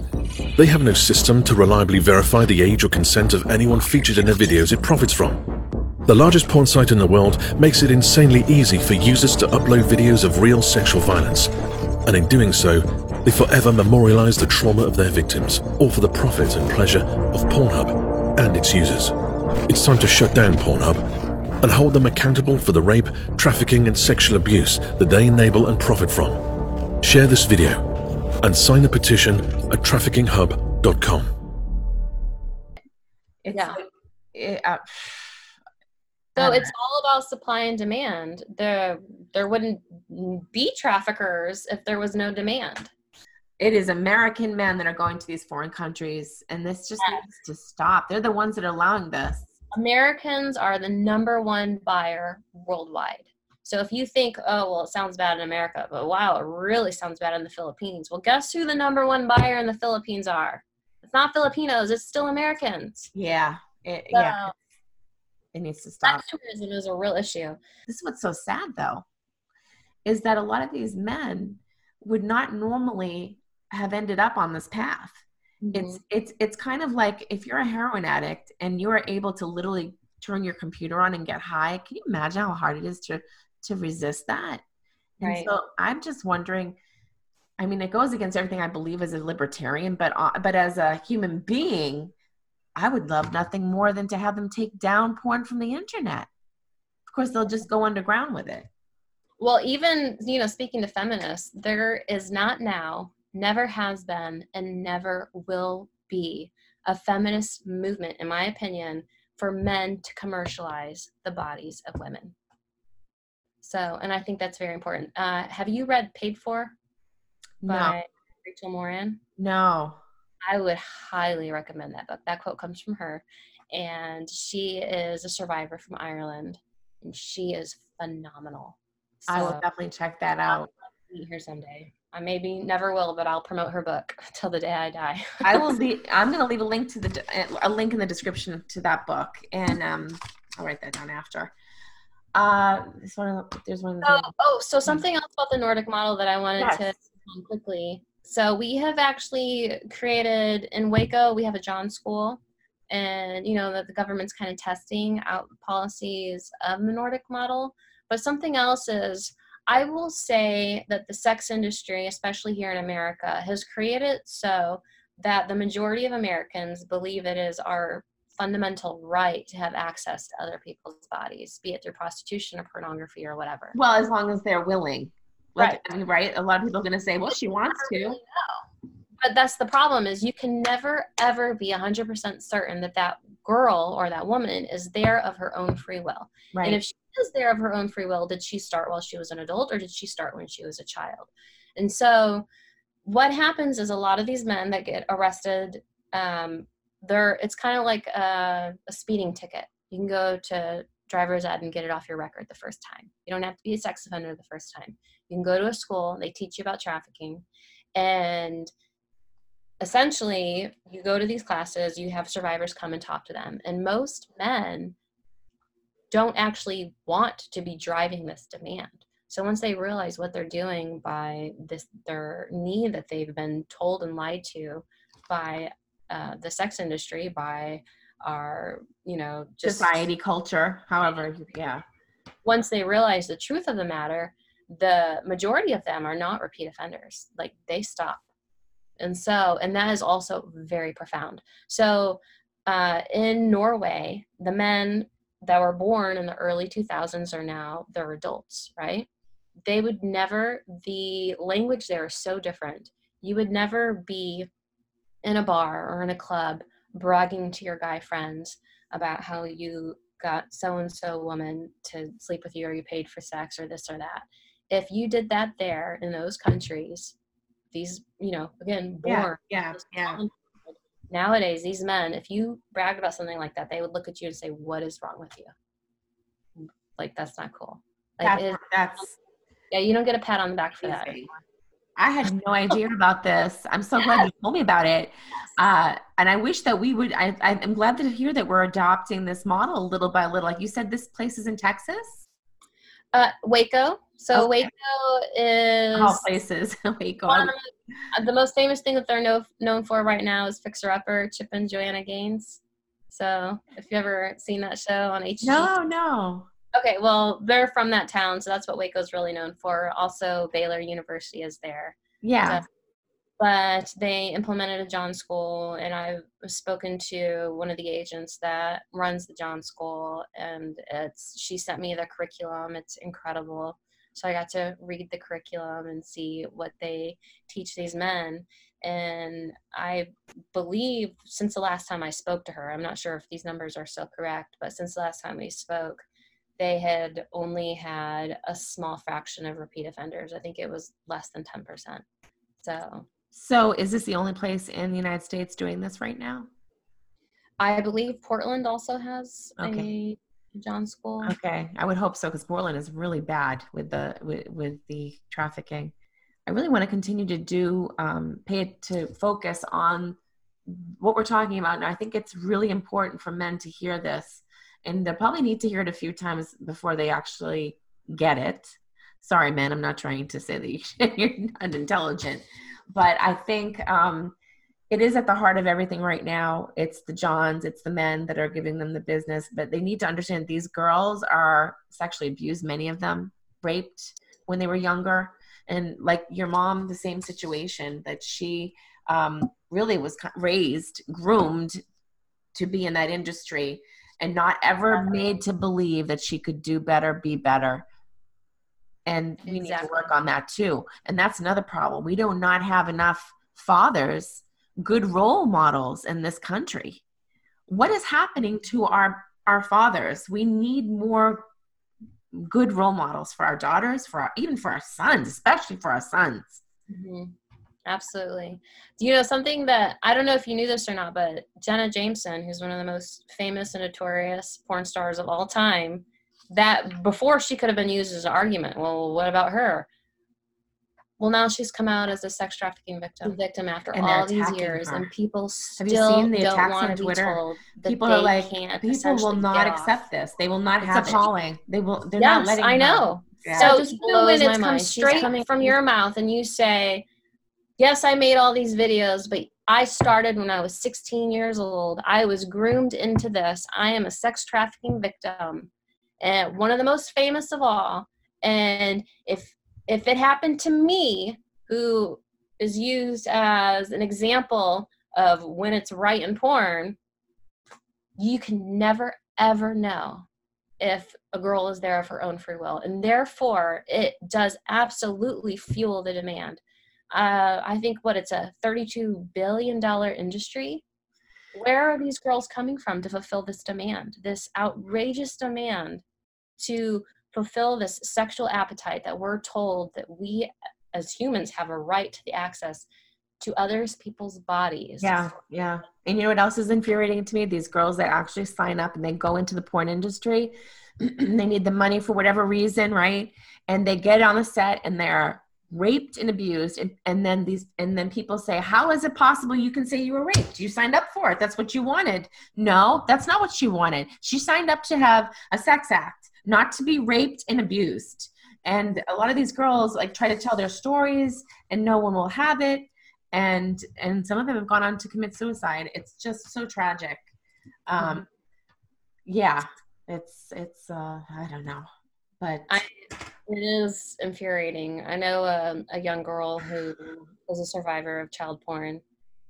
They have no system to reliably verify the age or consent of anyone featured in their videos it profits from. The largest porn site in the world makes it insanely easy for users to upload videos of real sexual violence, and in doing so, they forever memorialize the trauma of their victims, all for the profit and pleasure of Pornhub and its users. It's time to shut down Pornhub and hold them accountable for the rape, trafficking, and sexual abuse that they enable and profit from. Share this video and sign a petition at traffickinghub.com. So it's all about supply and demand. There wouldn't be traffickers if there was no demand. It is American men that are going to these foreign countries, and this just needs to stop. They're the ones that are allowing this. Americans are the #1 buyer worldwide. So if you think, oh, well, it sounds bad in America, but wow, it really sounds bad in the Philippines. Well, guess who the #1 buyer in the Philippines are? It's not Filipinos. It's still Americans. It needs to stop. Sexism is a real issue. This is what's so sad, though, is that a lot of these men would not normally have ended up on this path. Mm-hmm. It's kind of like if you're a heroin addict and you are able to literally turn your computer on and get high, can you imagine how hard it is to resist that? Right. And so I'm just wondering, I mean, it goes against everything I believe as a libertarian, but as a human being, I would love nothing more than to have them take down porn from the internet. Of course, they'll just go underground with it. Well, even, speaking to feminists, there is not now, never has been, and never will be a feminist movement, in my opinion, for men to commercialize the bodies of women. So, and I think that's very important. Have you read Paid For by Rachel Moran? No. I would highly recommend that book. That quote comes from her, and she is a survivor from Ireland, and she is phenomenal. So I will definitely check that out. I'll meet her someday. I maybe never will, but I'll promote her book till the day I die. I'm going to leave a link in the description to that book, and I'll write that down after. So something else about the Nordic model that I wanted to mention quickly. So we have actually created, in Waco, we have a John school, and the government's kind of testing out the policies of the Nordic model. But something else is, I will say that the sex industry, especially here in America, has created so that the majority of Americans believe it is our fundamental right to have access to other people's bodies, be it through prostitution or pornography or whatever. Well, as long as they're willing. Right. A lot of people are going to say, well, she wants to. No. But that's the problem, is you can never, ever be 100% certain that girl or that woman is there of her own free will. Right. And if she is there of her own free will, did she start while she was an adult, or did she start when she was a child? And so what happens is, a lot of these men that get arrested, it's kind of like a speeding ticket. You can go to driver's ed and get it off your record the first time. You don't have to be a sex offender the first time. You can go to a school, they teach you about trafficking, and essentially you go to these classes, you have survivors come and talk to them, and most men don't actually want to be driving this demand. So once they realize what they're doing by this, their need that they've been told and lied to by the sex industry, by our, just society, culture, however, once they realize the truth of the matter, the majority of them are not repeat offenders. Like, they stop. And that is also very profound. So in Norway, the men that were born in the early 2000s are now, they're adults, right? They would never, the language there is so different. You would never be in a bar or in a club bragging to your guy friends about how you got so-and-so woman to sleep with you, or you paid for sex, or this or that. If you did that there in those countries, these, born, Nowadays, these men, if you bragged about something like that, they would look at you and say, what is wrong with you? Like, that's not cool. Like, yeah, you don't get a pat on the back for that anymore. I had no idea about this. I'm so glad you told me about it. And I wish that we would, I'm glad to hear that we're adopting this model little by little. Like you said, this place is in Texas? Waco. So okay. Waco is... all places. Waco. The most famous thing that they're known for right now is Fixer Upper, Chip and Joanna Gaines. So if you've ever seen that show on HG. No. Okay, well, they're from that town, so that's what Waco's really known for. Also, Baylor University is there. Yeah. But they implemented a John School, and I've spoken to one of the agents that runs the John School, and she sent me the curriculum. It's incredible. So I got to read the curriculum and see what they teach these men. And I believe since the last time I spoke to her, I'm not sure if these numbers are still correct, but since the last time we spoke, they had only had a small fraction of repeat offenders. I think it was less than 10%. So is this the only place in the United States doing this right now? I believe Portland also has a John School. Okay. I would hope so, because Portland is really bad with the trafficking. I really want to continue to do focus on what we're talking about. And I think it's really important for men to hear this. And they'll probably need to hear it a few times before they actually get it. Sorry, man, I'm not trying to say that you're unintelligent. But I think it is at the heart of everything right now. It's the Johns, it's the men that are giving them the business. But they need to understand these girls are sexually abused, many of them, raped when they were younger. And like your mom, the same situation, that she really was raised, groomed to be in that industry, and not ever made to believe that she could do better, be better. And we need to work on that too. And that's another problem. We do not have enough fathers, good role models in this country. What is happening to our fathers? We need more good role models for our daughters, even for our sons, especially for our sons. Mm-hmm. Absolutely. You know, something that, I don't know if you knew this or not, but Jenna Jameson, who's one of the most famous and notorious porn stars of all time, that before she could have been used as an argument. Well, what about her? Well, now she's come out as a sex trafficking victim after all these years, and people still don't want to be told that people are like, people will not accept this. They will not have it. It's appalling. They're not letting it. Yes, I know. So even when it comes straight from your mouth and you say, yes, I made all these videos, but I started when I was 16 years old. I was groomed into this. I am a sex trafficking victim, and one of the most famous of all. And if it happened to me, who is used as an example of when it's right in porn, you can never, ever know if a girl is there of her own free will. And therefore, it does absolutely fuel the demand. I think it's a $32 billion industry. Where are these girls coming from to fulfill this demand, this outrageous demand to fulfill this sexual appetite that we're told that we as humans have a right to the access to others, people's bodies? Yeah. And you know what else is infuriating to me? These girls that actually sign up and they go into the porn industry, they need the money for whatever reason, right? And they get on the set and they're raped and abused, and then people say, how is it possible you can say you were raped? You signed up for it. That's what you wanted. No, that's not what she wanted. She signed up to have a sex act, not to be raped and abused. And a lot of these girls like try to tell their stories, and no one will have it. And some of them have gone on to commit suicide. It's just so tragic. Yeah, it's I don't know, but. It is infuriating. I know a young girl who was a survivor of child porn,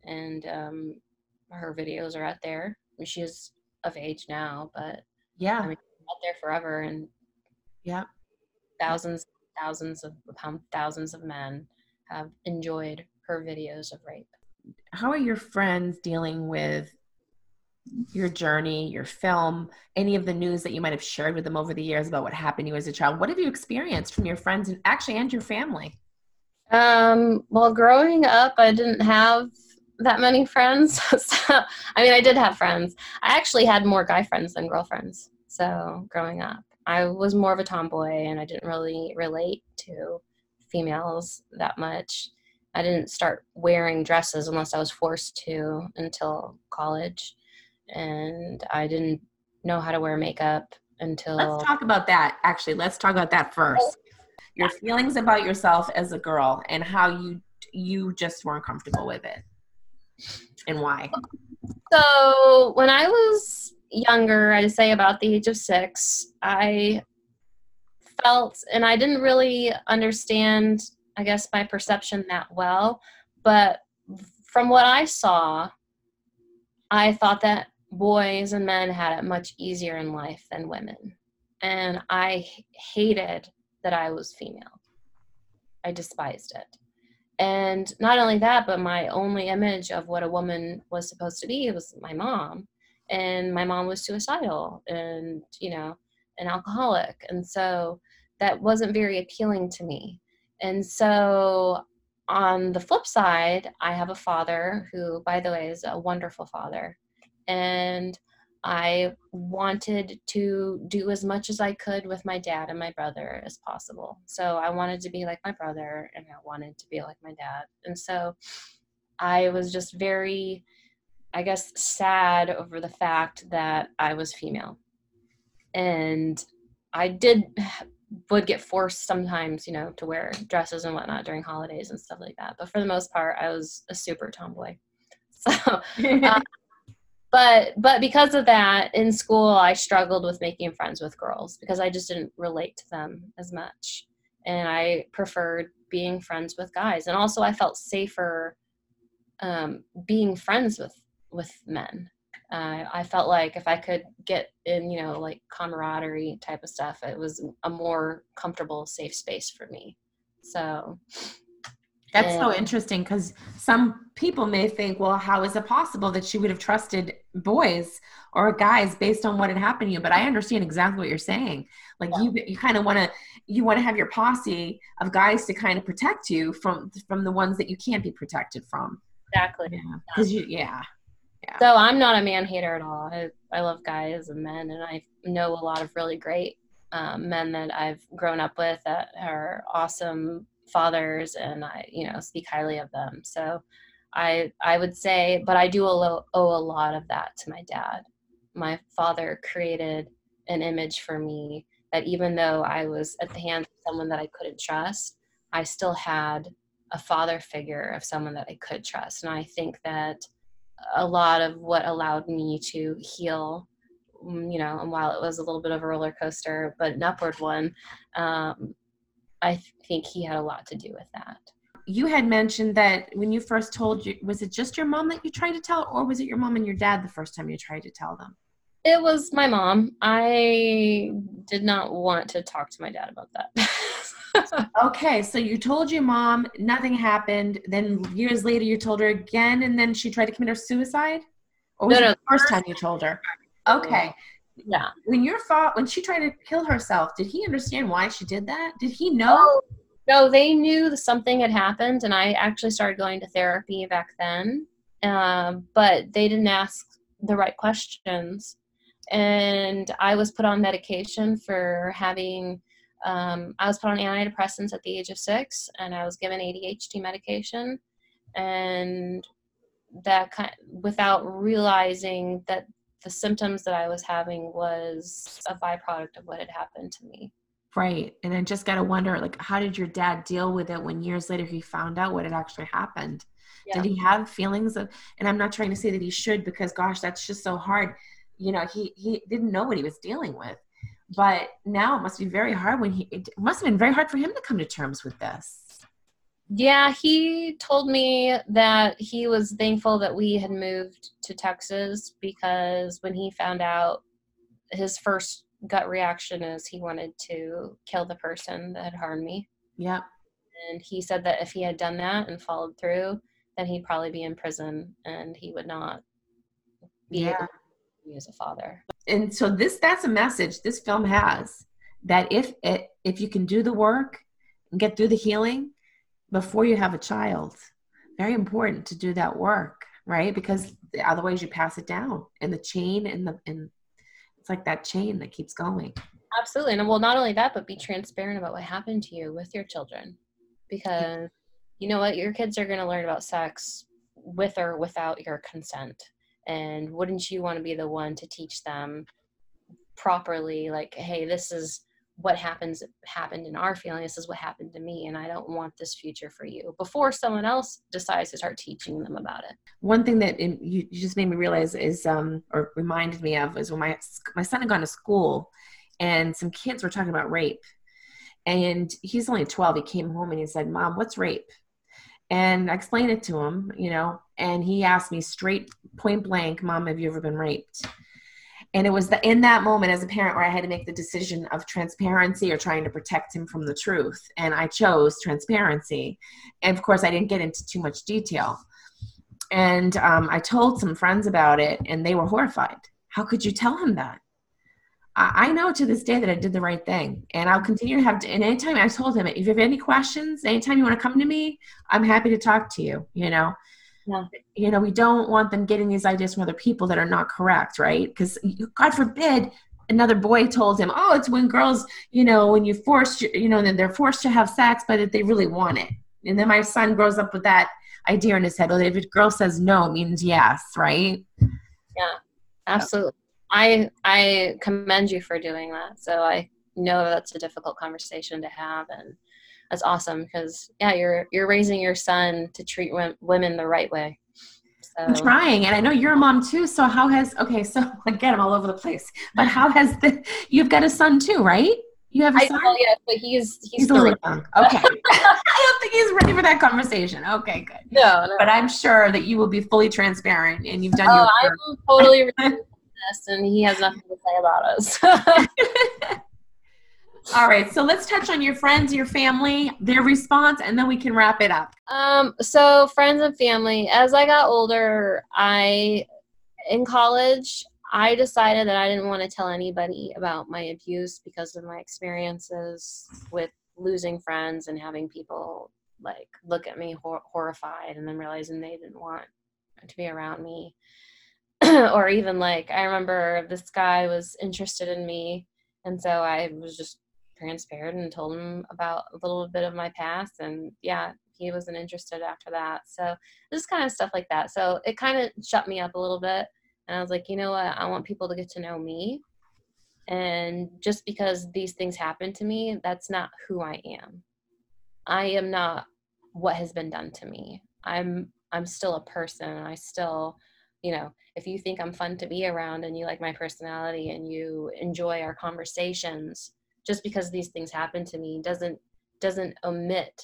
and her videos are out there. I mean, she's of age now, but I mean, out there forever, and thousands of men have enjoyed her videos of rape. How are your friends dealing with your journey, your film, any of the news that you might have shared with them over the years about what happened to you as a child? What have you experienced from your friends and your family? Well, growing up, I didn't have that many friends. So, I mean, I did have friends. I actually had more guy friends than girlfriends. So growing up, I was more of a tomboy, and I didn't really relate to females that much. I didn't start wearing dresses unless I was forced to until college. And I didn't know how to wear makeup until... Let's talk about that, actually. Let's talk about that first. Your feelings about yourself as a girl and how you just weren't comfortable with it and why. So when I was younger, I'd say about the age of 6, I felt, and I didn't really understand, I guess, my perception that well, but from what I saw, I thought that boys and men had it much easier in life than women. And I hated that I was female. I despised it. And not only that, but my only image of what a woman was supposed to be was my mom. And my mom was suicidal and, you know, an alcoholic. And so that wasn't very appealing to me. And so on the flip side, I have a father who, by the way, is a wonderful father. And I wanted to do as much as I could with my dad and my brother as possible. So I wanted to be like my brother, and I wanted to be like my dad. And so I was just very, I guess, sad over the fact that I was female. And I would get forced sometimes, you know, to wear dresses and whatnot during holidays and stuff like that. But for the most part, I was a super tomboy. So, but because of that, in school, I struggled with making friends with girls because I just didn't relate to them as much. And I preferred being friends with guys. And also I felt safer being friends with men. I felt like if I could get in, you know, like camaraderie type of stuff, it was a more comfortable, safe space for me. So that's so interesting, because some people may think, well, how is it possible that she would have trusted boys or guys based on what had happened to you? But I understand exactly what you're saying. Like you kind of want to have your posse of guys to kind of protect you from the ones that you can't be protected from. Exactly. Yeah. Yeah. So I'm not a man hater at all. I love guys and men, and I know a lot of really great men that I've grown up with that are awesome fathers, and I, you know, speak highly of them. So I would say, but I do owe a lot of that to my dad. My father created an image for me that even though I was at the hands of someone that I couldn't trust, I still had a father figure of someone that I could trust. And I think that a lot of what allowed me to heal, you know, and while it was a little bit of a roller coaster, but an upward one, I think he had a lot to do with that. You had mentioned that when you first told you, was it just your mom that you tried to tell, or was it your mom and your dad the first time you tried to tell them? It was my mom. I did not want to talk to my dad about that. Okay, so you told your mom, nothing happened. Then years later, you told her again, and then she tried to commit her suicide? Or was it the first time you told her? Okay. Yeah. When she tried to kill herself, did he understand why she did that? Did he know? Oh, no, they knew that something had happened, and I actually started going to therapy back then. But they didn't ask the right questions. And I was put on medication for having... I was put on antidepressants at the age of 6, and I was given ADHD medication, and that without realizing that the symptoms that I was having was a byproduct of what had happened to me. Right. And I just got to wonder, like, how did your dad deal with it when years later he found out what had actually happened? Yeah. Did he have feelings of, and I'm not trying to say that he should, because gosh, that's just so hard. You know, he didn't know what he was dealing with. But now it must be very hard it must have been very hard for him to come to terms with this. Yeah, he told me that he was thankful that we had moved to Texas, because when he found out, his first gut reaction is he wanted to kill the person that had harmed me. Yeah. And he said that if he had done that and followed through, then he'd probably be in prison, and he would not be able to be as a father. And so that's a message this film has, that if you can do the work and get through the healing before you have a child, very important to do that work, right? Because otherwise you pass it down, and the chain and it's like that chain that keeps going. Absolutely. And well, not only that, but be transparent about what happened to you with your children, because you know what, your kids are going to learn about sex with or without your consent. And wouldn't you want to be the one to teach them properly? Like, hey, this is what happened in our family. This is what happened to me. And I don't want this future for you, before someone else decides to start teaching them about it. One thing that you just made me realize is, or reminded me of, is when my son had gone to school and some kids were talking about rape, and he's only 12. He came home and he said, Mom, what's rape? And I explained it to him, you know, and he asked me straight point blank, Mom, have you ever been raped? And it was in that moment as a parent where I had to make the decision of transparency or trying to protect him from the truth. And I chose transparency. And of course, I didn't get into too much detail. And I told some friends about it, and they were horrified. How could you tell him that? I know to this day that I did the right thing, and I'll continue to have to, and anytime I told him, if you have any questions, anytime you want to come to me, I'm happy to talk to you, you know? Yeah. You know, we don't want them getting these ideas from other people that are not correct, right? Because God forbid another boy told him, oh, it's when girls, you know, when you force, you know, then they're forced to have sex, but they really want it. And then my son grows up with that idea in his head. Oh, if a girl says no, it means yes, right? Yeah, absolutely. So. I commend you for doing that. So I know that's a difficult conversation to have, and that's awesome because you're raising your son to treat women the right way. So. I'm trying, and I know you're a mom too. So how has so again I'm all over the place. But how has you've got a son too, right? You have a son? Oh yeah, but he's still young. Okay. I don't think he's ready for that conversation. Okay, good. No. But I'm sure that you will be fully transparent, and you've done your work. I'm totally ready. And he has nothing to say about us. All right, so let's touch on your friends, your family, their response, and then we can wrap it up. So friends and family. As I got older, in college, I decided that I didn't want to tell anybody about my abuse because of my experiences with losing friends and having people like look at me horrified and then realizing they didn't want to be around me. Or even like, I remember this guy was interested in me, and so I was just transparent and told him about a little bit of my past, and he wasn't interested after that. So just kind of stuff like that. So it kind of shut me up a little bit, and I was like, you know what? I want people to get to know me, and just because these things happen to me, that's not who I am. I am not what has been done to me. I'm still a person, and I still... You know, if you think I'm fun to be around and you like my personality and you enjoy our conversations, just because these things happen to me doesn't omit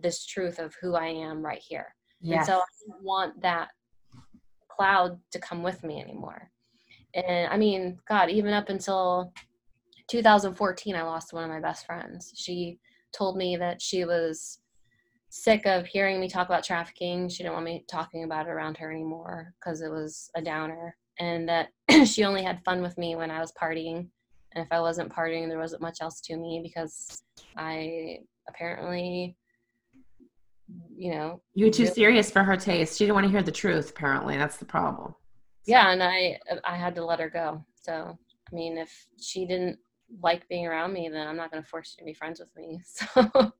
this truth of who I am right here. Yes. And so I don't want that cloud to come with me anymore. And I mean, God, even up until 2014, I lost one of my best friends. She told me that she was sick of hearing me talk about trafficking. She didn't want me talking about it around her anymore because it was a downer, and that she only had fun with me when I was partying, and if I wasn't partying there wasn't much else to me because I apparently, you know, you were too serious for her taste. She didn't want to hear the truth, apparently. That's the problem. Yeah, and I had to let her go. So I mean, if she didn't like being around me, then I'm not going to force you to be friends with me. So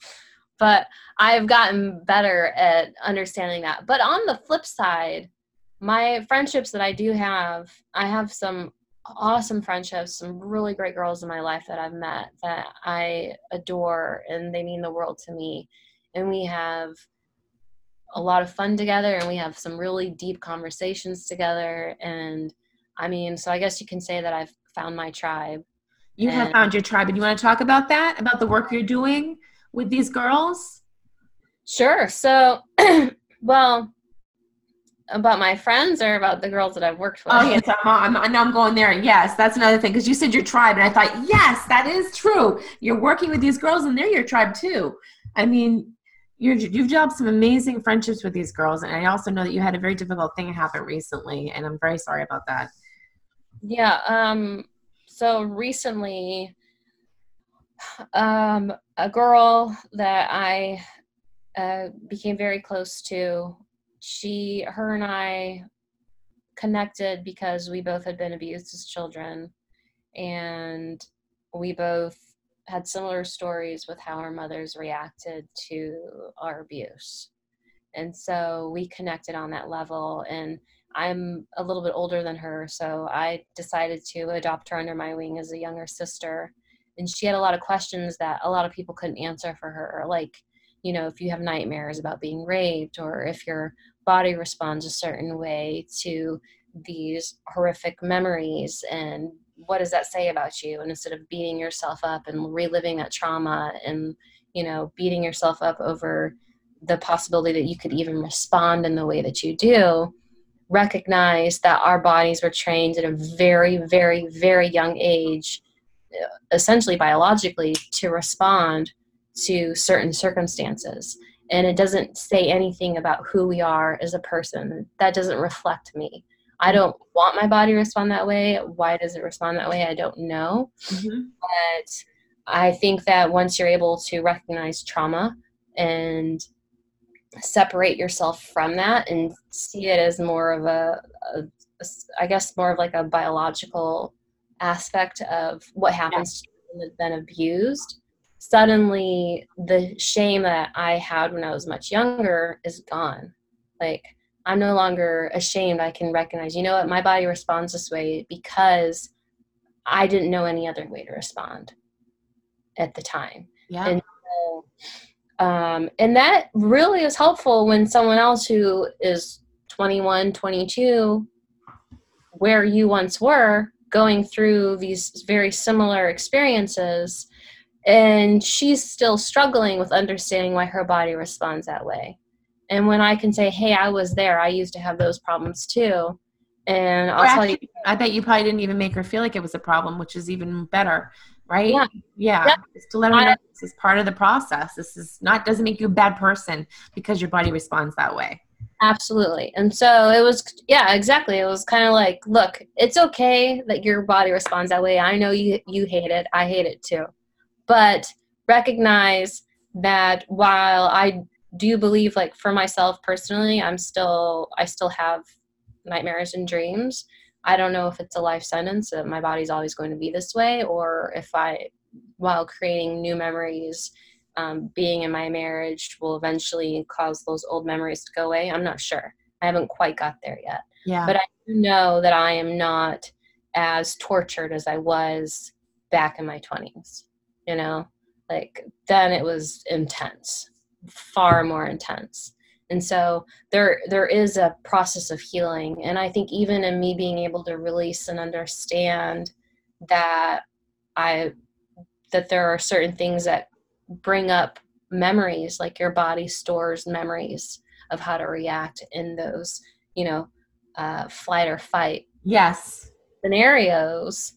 but I've gotten better at understanding that. But on the flip side, my friendships that I do have, I have some awesome friendships, some really great girls in my life that I've met that I adore, and they mean the world to me. And we have a lot of fun together, and we have some really deep conversations together. And I mean, so I guess you can say that I've found my tribe. You have found your tribe. And you want to talk about that, about the work you're doing with these girls? Sure. So, well, about my friends or about the girls that I've worked with? Oh, yes. I'm going there. Yes, that's another thing, because you said your tribe, and I thought, yes, that is true. You're working with these girls, and they're your tribe too. I mean, you've developed some amazing friendships with these girls, and I also know that you had a very difficult thing happen recently, and I'm very sorry about that. Yeah. So recently... a girl that I became very close to her and I connected because we both had been abused as children, and we both had similar stories with how our mothers reacted to our abuse. And so we connected on that level, and I'm a little bit older than her, so I decided to adopt her under my wing as a younger sister. And she had a lot of questions that a lot of people couldn't answer for her, like, you know, if you have nightmares about being raped, or if your body responds a certain way to these horrific memories, and what does that say about you? And instead of beating yourself up and reliving that trauma and, you know, beating yourself up over the possibility that you could even respond in the way that you do, recognize that our bodies were trained at a very, very, very young age, essentially biologically, to respond to certain circumstances. And it doesn't say anything about who we are as a person. That doesn't reflect me. I don't want my body to respond that way. Why does it respond that way? I don't know. Mm-hmm. But I think that once you're able to recognize trauma and separate yourself from that and see it as more of more of like a biological aspect of what happens to people that have been abused, suddenly the shame that I had when I was much younger is gone. Like, I'm no longer ashamed. I can recognize, you know what, my body responds this way because I didn't know any other way to respond at the time. Yeah. And so, and that really is helpful when someone else who is 21, 22, where you once were, going through these very similar experiences, and she's still struggling with understanding why her body responds that way. And when I can say, hey, I was there, I used to have those problems too. And I'll tell you, I bet you probably didn't even make her feel like it was a problem, which is even better, right? Yeah. Just to let her know this is part of the process. This is not, doesn't make you a bad person because your body responds that way. Absolutely. And so it was, yeah, exactly. It was kind of like, look, it's okay that your body responds that way. I know you hate it. I hate it too. But recognize that while I do believe, like, for myself personally, I still have nightmares and dreams. I don't know if it's a life sentence that my body's always going to be this way, or if I, while creating new memories, being in my marriage will eventually cause those old memories to go away. I'm not sure. I haven't quite got there yet. Yeah. But I do know that I am not as tortured as I was back in my 20s. You know, like, then it was intense, far more intense. And so there is a process of healing. And I think even in me being able to release and understand that that there are certain things that bring up memories, like your body stores memories of how to react in those, you know, flight or fight scenarios.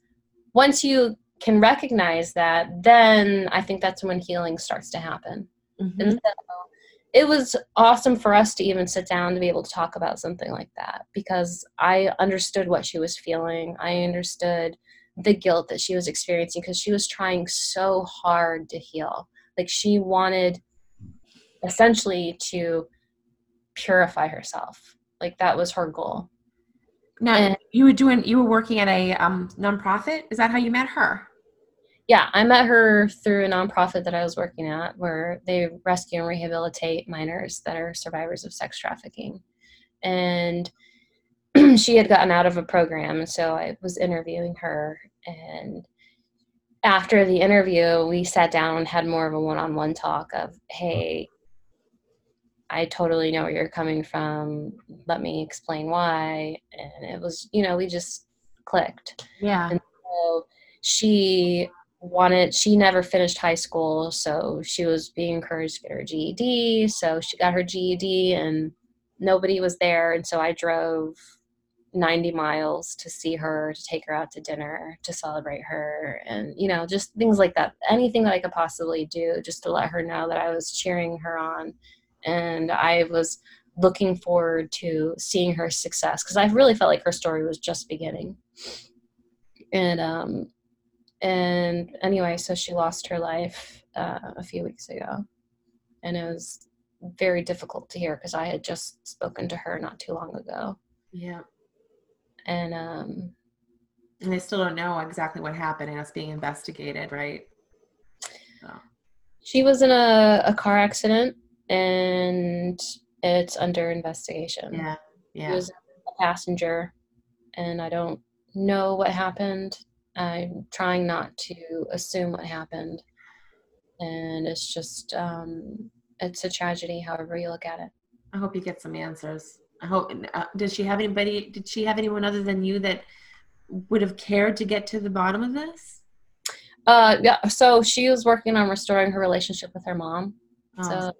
Once you can recognize that, then I think that's when healing starts to happen. Mm-hmm. And so it was awesome for us to even sit down to be able to talk about something like that, because I understood what she was feeling. I understood the guilt that she was experiencing because she was trying so hard to heal. Like, she wanted essentially to purify herself. Like, that was her goal. Now, you were working at a nonprofit. Is that how you met her? Yeah, I met her through a nonprofit that I was working at, where they rescue and rehabilitate minors that are survivors of sex trafficking. And she had gotten out of a program, and so I was interviewing her. And after the interview, we sat down and had more of a one-on-one talk of, hey, I totally know where you're coming from. Let me explain why. And it was, you know, we just clicked. Yeah. And so she never finished high school, so she was being encouraged to get her GED. So she got her GED and nobody was there. And so I drove 90 miles to see her, to take her out to dinner, to celebrate her. And, you know, just things like that. Anything that I could possibly do just to let her know that I was cheering her on. And I was looking forward to seeing her success, because I really felt like her story was just beginning. And anyway, so she lost her life a few weeks ago, and it was very difficult to hear because I had just spoken to her not too long ago. Yeah. And they still don't know exactly what happened, and it's being investigated, right? So. She was in a car accident, and it's under investigation. Yeah, yeah. She was a passenger, and I don't know what happened. I'm trying not to assume what happened, and it's just it's a tragedy, however you look at it. I hope you get some answers. I hope. Did she have anybody? Did she have anyone other than you that would have cared to get to the bottom of this? Yeah. So she was working on restoring her relationship with her mom. Oh, so, gosh.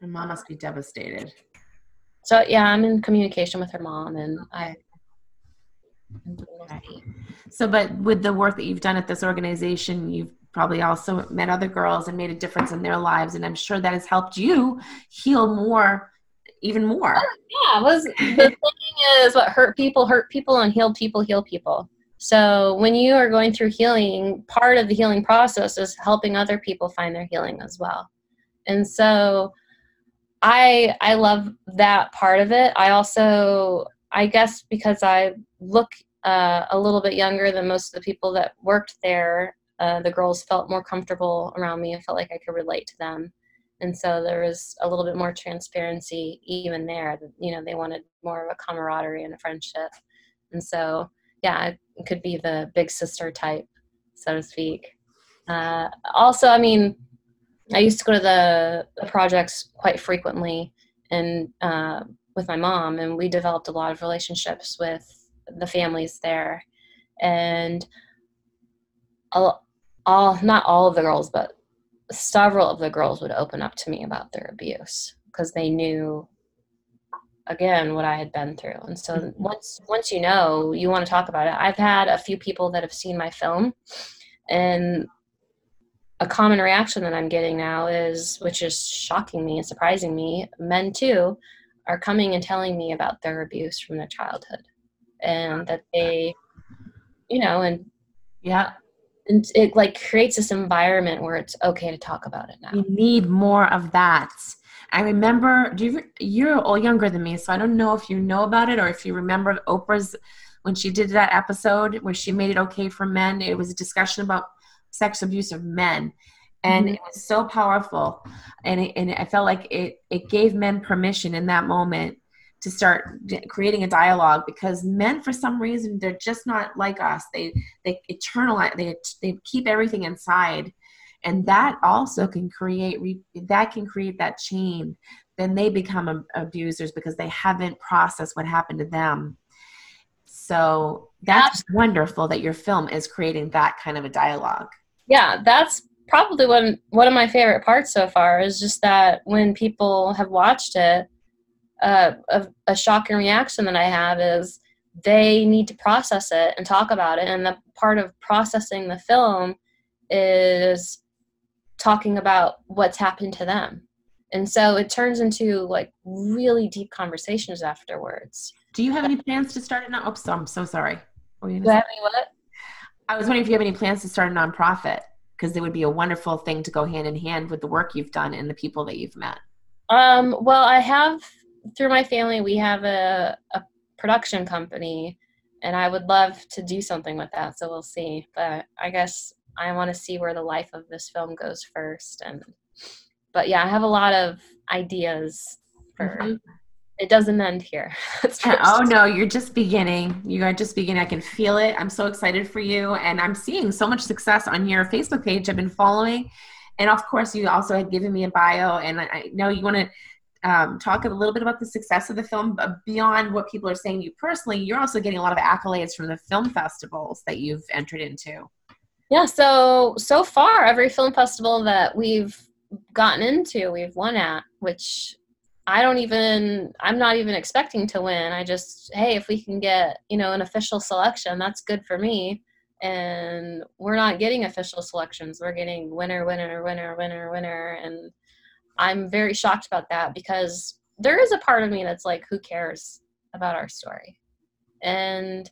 Her mom must be devastated. So yeah, I'm in communication with her mom, and Okay. So, but with the work that you've done at this organization, you've probably also met other girls and made a difference in their lives, and I'm sure that has helped you heal more, even more. Yeah, the thing is, what hurt people, and heal people heal people. So when you are going through healing, part of the healing process is helping other people find their healing as well. And so I love that part of it. I also, I guess because I look a little bit younger than most of the people that worked there, the girls felt more comfortable around me. I felt like I could relate to them. And so there was a little bit more transparency even there. You know, they wanted more of a camaraderie and a friendship. And so, yeah, I could be the big sister type, so to speak. Also, I mean, I used to go to the projects quite frequently and with my mom, and we developed a lot of relationships with the families there. And not all of the girls, but several of the girls would open up to me about their abuse because they knew, again, what I had been through. And so once you know, you want to talk about it. I've had a few people that have seen my film, and a common reaction that I'm getting now is, which is shocking me and surprising me, men too are coming and telling me about their abuse from their childhood, and that they, you know, and yeah. And it like creates this environment where it's okay to talk about it now. We need more of that. I remember, you're all younger than me, so I don't know if you know about it or if you remember Oprah's, when she did that episode where she made it okay for men, it was a discussion about sex abuse of men. And it was so powerful. And I felt like it gave men permission in that moment to start creating a dialogue, because men, for some reason, they're just not like us. They internalize, they keep everything inside, and that also can create that chain. Then they become abusers because they haven't processed what happened to them. So that's wonderful that your film is creating that kind of a dialogue. Yeah, that's probably one of my favorite parts so far, is just that when people have watched it, a shocking reaction that I have is they need to process it and talk about it. And the part of processing the film is talking about what's happened to them. And so it turns into like really deep conversations afterwards. Do you have any plans to start it now? Oops, I'm so sorry. Do I have any what? I was wondering if you have any plans to start a nonprofit, because it would be a wonderful thing to go hand in hand with the work you've done and the people that you've met. Well, I have, through my family, we have a production company, and I would love to do something with that. So we'll see. But I guess I want to see where the life of this film goes first. But yeah, I have a lot of ideas for. Mm-hmm. It doesn't end here. Oh no, you're just beginning. You are just beginning. I can feel it. I'm so excited for you, and I'm seeing so much success on your Facebook page. I've been following, and of course, you also had given me a bio, and I know you want to. Talk a little bit about the success of the film, but beyond what people are saying to you personally, you're also getting a lot of accolades from the film festivals that you've entered into. Yeah, so far, every film festival that we've gotten into, we've won at, which I'm not even expecting to win. I just, hey, if we can get, you know, an official selection, that's good for me. And we're not getting official selections. We're getting winner, winner, winner, winner, winner, and I'm very shocked about that, because there is a part of me that's like, who cares about our story? And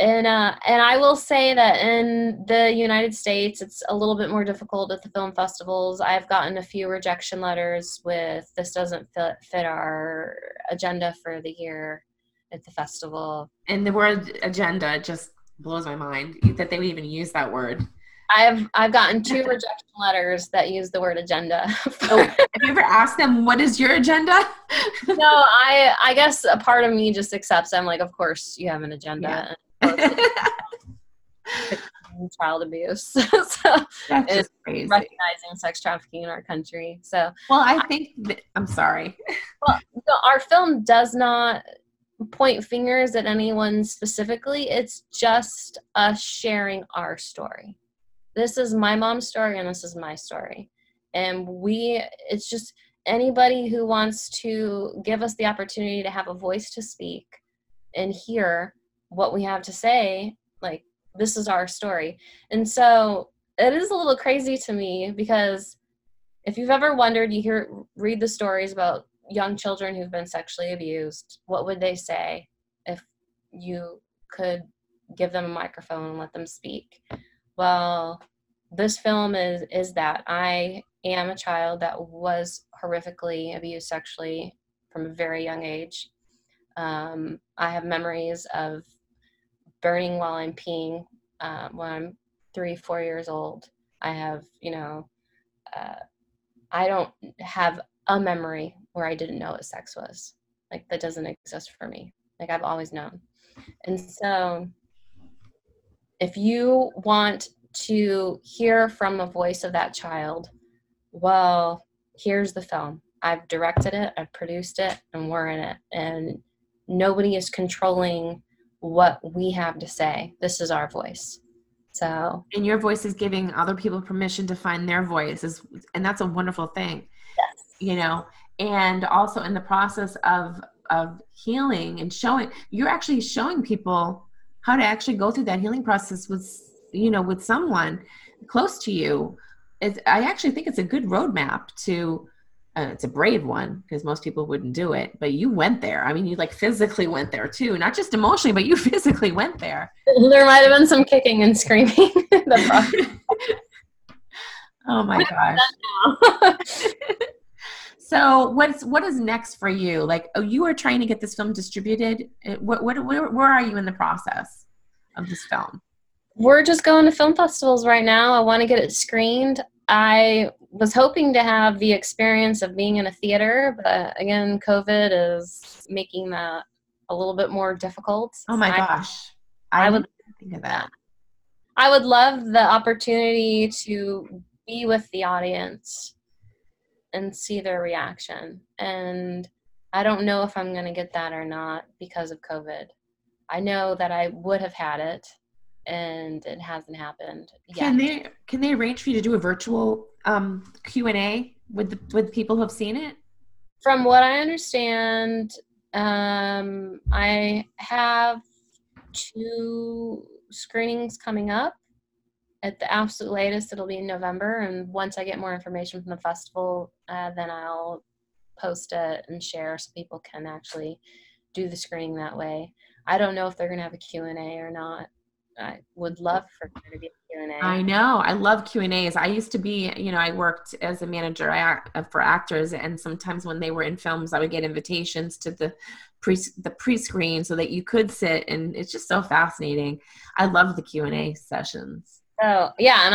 And I will say that in the United States, it's a little bit more difficult at the film festivals. I've gotten a few rejection letters with "this doesn't fit our agenda for the year" at the festival. And the word agenda just blows my mind that they would even use that word. I've gotten 2 rejection letters that use the word agenda. Have you ever asked them, what is your agenda? No, I guess a part of me just accepts. I'm like, of course you have an agenda. Yeah. Child abuse. So that's just crazy. Recognizing sex trafficking in our country. So well, I think I'm sorry. Well, no, our film does not point fingers at anyone specifically. It's just us sharing our story. This is my mom's story and this is my story. And it's just anybody who wants to give us the opportunity to have a voice to speak and hear what we have to say, like, this is our story. And so it is a little crazy to me, because if you've ever wondered, read the stories about young children who've been sexually abused, what would they say if you could give them a microphone and let them speak? Well, this film is that. I am a child that was horrifically abused sexually from a very young age. I have memories of burning while I'm peeing when I'm 3-4 years old. I have, I don't have a memory where I didn't know what sex was. Like, that doesn't exist for me. Like, I've always known. And so if you want to hear from the voice of that child, well, here's the film. I've directed it, I've produced it, and we're in it. And nobody is controlling what we have to say. This is our voice. So, and your voice is giving other people permission to find their voices, and that's a wonderful thing. Yes. And also in the process of healing and showing, you're actually showing people how to actually go through that healing process with someone close to you. I actually think it's a good roadmap to, it's a brave one, because most people wouldn't do it, but you went there. I mean, you like physically went there too, not just emotionally, but you physically went there. There might've been some kicking and screaming. Oh my gosh. So what is next for you? Like, you are trying to get this film distributed. Where are you in the process of this film? We're just going to film festivals right now. I want to get it screened. I was hoping to have the experience of being in a theater, but again, COVID is making that a little bit more difficult. Oh my gosh. I would think of that. I would love the opportunity to be with the audience and see their reaction. And I don't know if I'm going to get that or not because of COVID. I know that I would have had it, and it hasn't happened yet. Can they arrange for you to do a virtual Q&A with people who have seen it? From what I understand, I have 2 screenings coming up. At the absolute latest, it'll be in November, and once I get more information from the festival, then I'll post it and share so people can actually do the screening that way. I don't know if they're going to have a Q&A or not. I would love for there to be a Q&A. I know. I love Q&As. I used to be, I worked as a manager for actors, and sometimes when they were in films, I would get invitations to the pre-screen so that you could sit, and it's just so fascinating. I love the Q&A sessions. Oh, yeah, and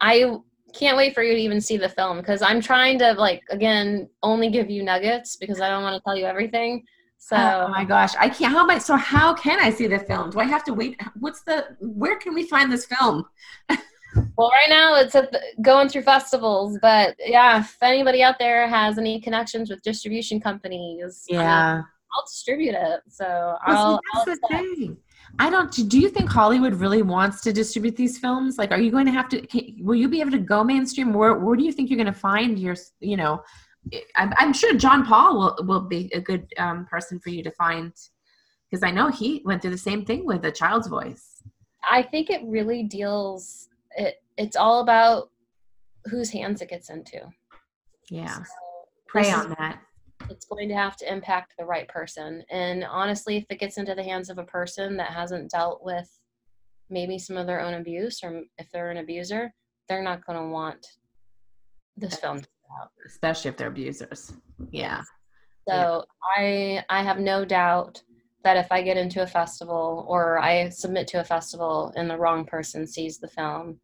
I can't wait for you to even see the film, because I'm trying to, again, only give you nuggets because I don't want to tell you everything. So. Oh, my gosh. I can't. How can I see the film? Do I have to wait? Where can we find this film? Well, right now it's going through festivals, but, yeah, if anybody out there has any connections with distribution companies, yeah, I'll distribute it. So that's the thing. Do you think Hollywood really wants to distribute these films? Like, are you going to have to, will you be able to go mainstream? Where do you think you're going to find your, I'm sure John Paul will be a good person for you to find, because I know he went through the same thing with A Child's Voice. I think it really it's all about whose hands it gets into. Yeah. So, pray on that. It's going to have to impact the right person. And honestly, if it gets into the hands of a person that hasn't dealt with maybe some of their own abuse, or if they're an abuser, they're not going to want this film to come out. Especially if they're abusers. Yeah. So yeah. I have no doubt that if I get into a festival or I submit to a festival and the wrong person sees the film,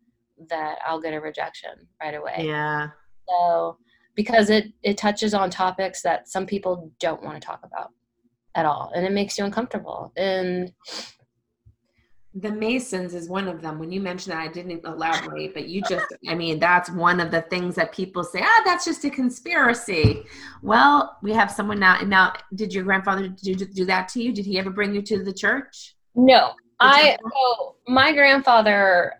that I'll get a rejection right away. Yeah. So because it touches on topics that some people don't want to talk about at all. And it makes you uncomfortable. And the Masons is one of them. When you mentioned that, I didn't elaborate, but you just, I mean, that's one of the things that people say, that's just a conspiracy. Well, we have someone now. Now, did your grandfather do that to you? Did he ever bring you to the church? No. My grandfather,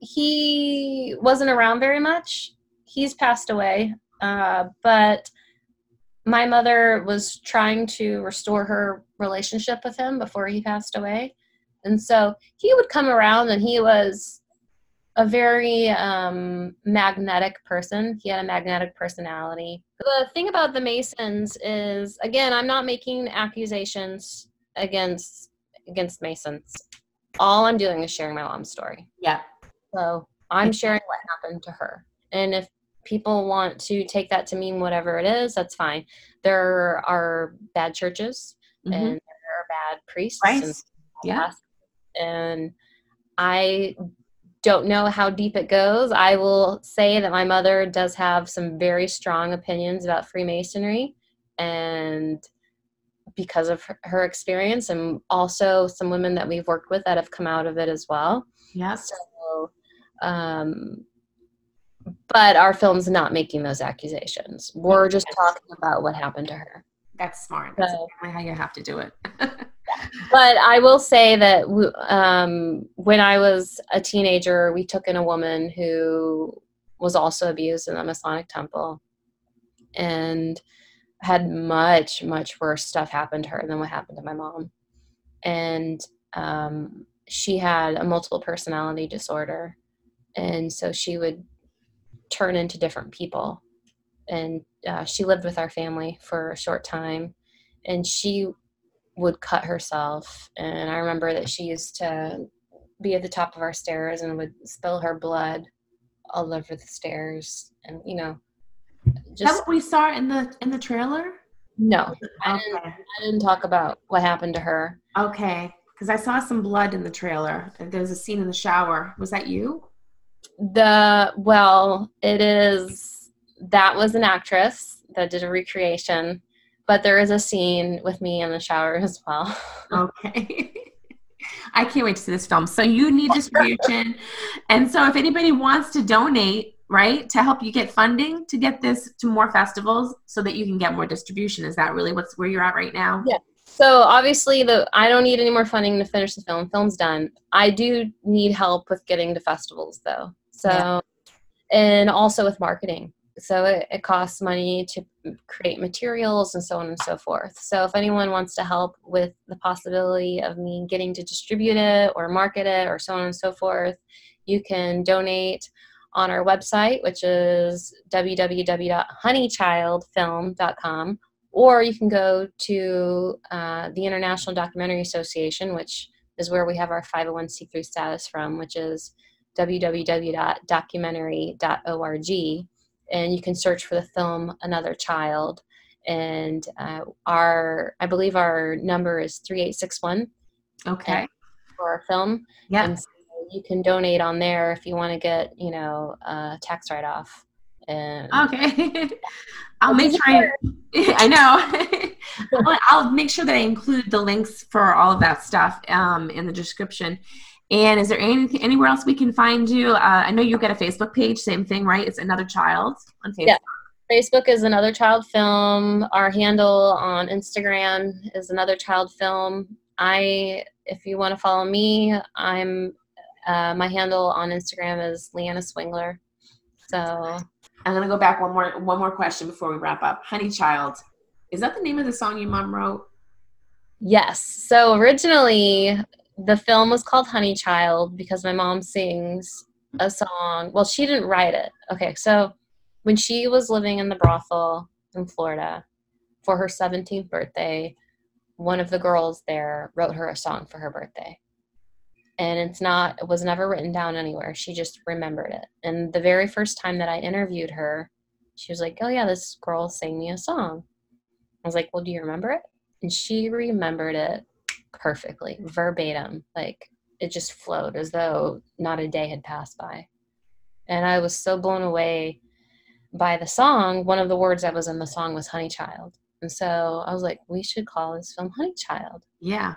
he wasn't around very much. He's passed away. But my mother was trying to restore her relationship with him before he passed away. And so he would come around, and he was a very magnetic person. He had a magnetic personality. The thing about the Masons is, again, I'm not making accusations against Masons. All I'm doing is sharing my mom's story. Yeah. So I'm sharing what happened to her. And if people want to take that to mean whatever it is, that's fine. There are bad churches, mm-hmm. and there are bad priests. And yeah. And I don't know how deep it goes. I will say that my mother does have some very strong opinions about Freemasonry, and because of her experience, and also some women that we've worked with that have come out of it as well. Yeah. So, but our film's not making those accusations. We're just talking about what happened to her. That's smart. That's exactly how you have to do it. But I will say that when I was a teenager, we took in a woman who was also abused in the Masonic Temple and had much, much worse stuff happen to her than what happened to my mom. And she had a multiple personality disorder. And so she would turn into different people. And she lived with our family for a short time. And she would cut herself. And I remember that she used to be at the top of our stairs and would spill her blood all over the stairs. And, you know, just... Is that what we saw in the trailer? No. Okay. I didn't talk about what happened to her. Okay. Because I saw some blood in the trailer. There was a scene in the shower. Was that you? That was an actress that did a recreation. But there is a scene with me in the shower as well. Okay. I can't wait to see this film. So you need distribution. And so if anybody wants to donate, right, to help you get funding to get this to more festivals so that you can get more distribution, is that really where you're at right now? Yeah. So obviously, I don't need any more funding to finish the film. Film's done. I do need help with getting to festivals, though. So, yeah. And also with marketing. So it costs money to create materials and so on and so forth. So if anyone wants to help with the possibility of me getting to distribute it or market it or so on and so forth, you can donate on our website, which is www.honeychildfilm.com, or you can go to the International Documentary Association, which is where we have our 501c3 status from, which is www.documentary.org. And you can search for the film Another Child. And I believe our number is 3861. Okay. For our film. Yeah. And so you can donate on there if you want to get, you know, a tax write-off. And okay. I'll make sure. I know. I'll make sure that I include the links for all of that stuff in the description. And is there anywhere else we can find you? I know you've got a Facebook page, same thing, right? It's Another Child on Facebook. Yeah. Facebook is Another Child Film. Our handle on Instagram is Another Child Film. If you want to follow me, my handle on Instagram is Leanna Swingler. So I'm going to go back one more question before we wrap up. Honey Child, is that the name of the song your mom wrote? Yes. So originally, the film was called Honey Child because my mom sings a song. Well, she didn't write it. Okay, so when she was living in the brothel in Florida, for her 17th birthday, one of the girls there wrote her a song for her birthday. And it was never written down anywhere. She just remembered it. And the very first time that I interviewed her, she was like, oh yeah, this girl sang me a song. I was like, well, do you remember it? And she remembered it perfectly, verbatim. Like, it just flowed as though not a day had passed by. And I was so blown away by the song. One of the words that was in the song was Honey Child. And so I was like, we should call this film Honey Child. Yeah.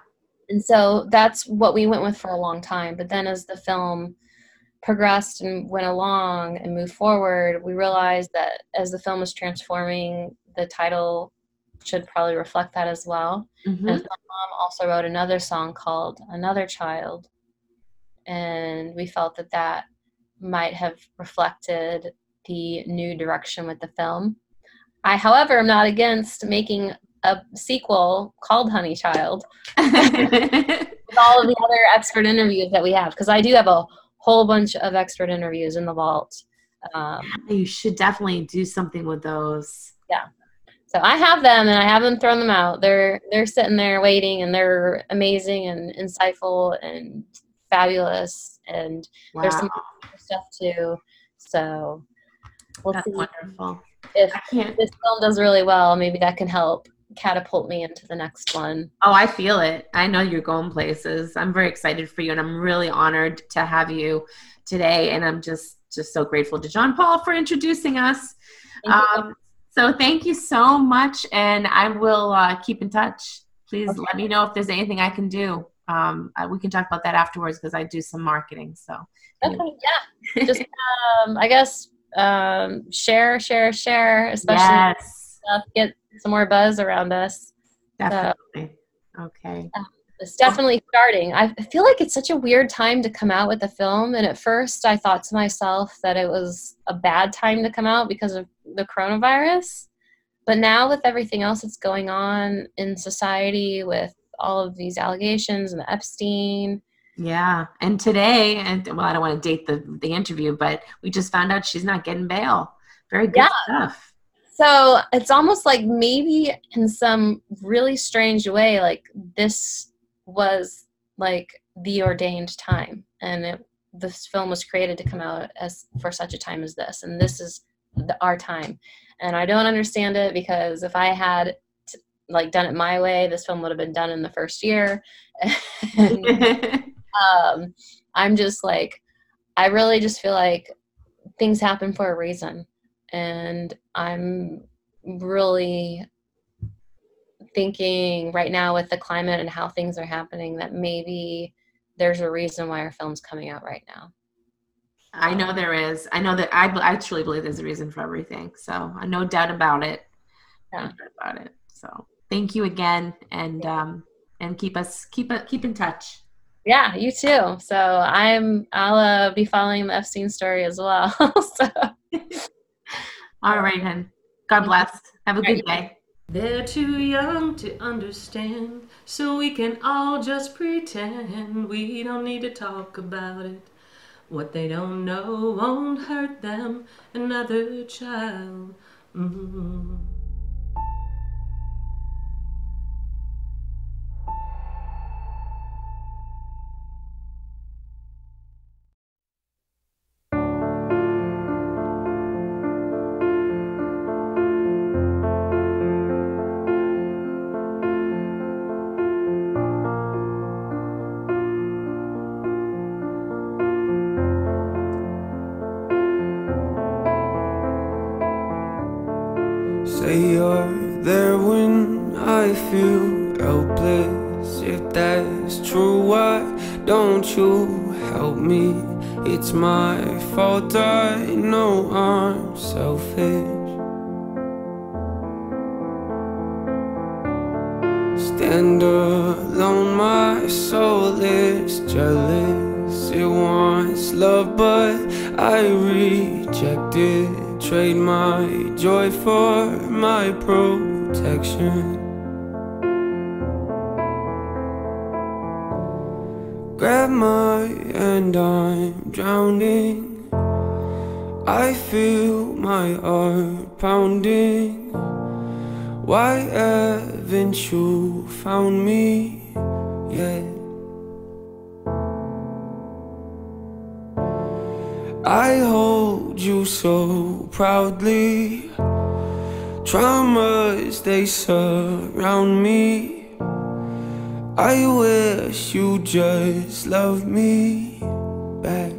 And so that's what we went with for a long time. But then as the film progressed and went along and moved forward, we realized that as the film was transforming, the title should probably reflect that as well. Mm-hmm. And my mom also wrote another song called Another Child. And we felt that that might have reflected the new direction with the film. I, however, am not against making a sequel called Honey Child with all of the other expert interviews that we have, because I do have a whole bunch of expert interviews in the vault. You should definitely do something with those. Yeah. So I have them, and I haven't thrown them out. They're sitting there waiting, and they're amazing and insightful and fabulous, and wow. There's some stuff too. So we'll That's see. Wonderful. If this film does really well, maybe that can help catapult me into the next one. Oh, I feel it. I know you're going places. I'm very excited for you, and I'm really honored to have you today. And I'm just so grateful to John Paul for introducing us. So thank you so much. And I will keep in touch. Please let me know if there's anything I can do. We can talk about that afterwards, because I do some marketing. So yeah, just I guess share, especially yes. Get some more buzz around us. Definitely. So, okay. It's definitely starting. I feel like it's such a weird time to come out with a film. And at first I thought to myself that it was a bad time to come out because of the coronavirus. But now with everything else that's going on in society with all of these allegations and Epstein. Yeah. And today, I don't want to date the interview, but we just found out she's not getting bail. Very good stuff. So it's almost like maybe in some really strange way, like this was like the ordained time, and this film was created to come out as for such a time as this. And this is our time. And I don't understand it, because if I had done it my way, this film would have been done in the first year. And, I'm just like, I really just feel like things happen for a reason. And I'm really thinking right now with the climate and how things are happening that maybe there's a reason why our film's coming out right now. I know there is. I know that I truly believe there's a reason for everything. So no doubt about it. Yeah. No doubt about it. So thank you again, and keep in touch. Yeah, you too. So I'll be following the Epstein story as well. So. All right, hun. God bless. Have a good day. They're too young to understand, so we can all just pretend we don't need to talk about it. What they don't know won't hurt them. Another child. Mm-hmm. It's my fault, I know I'm selfish. Stand alone, my soul is jealous. It wants love, but I reject it. Trade my joy for my protection. Grab my hand, I'm drowning. I feel my heart pounding. Why haven't you found me yet? I hold you so proudly. Traumas, they surround me. I wish you just loved me back.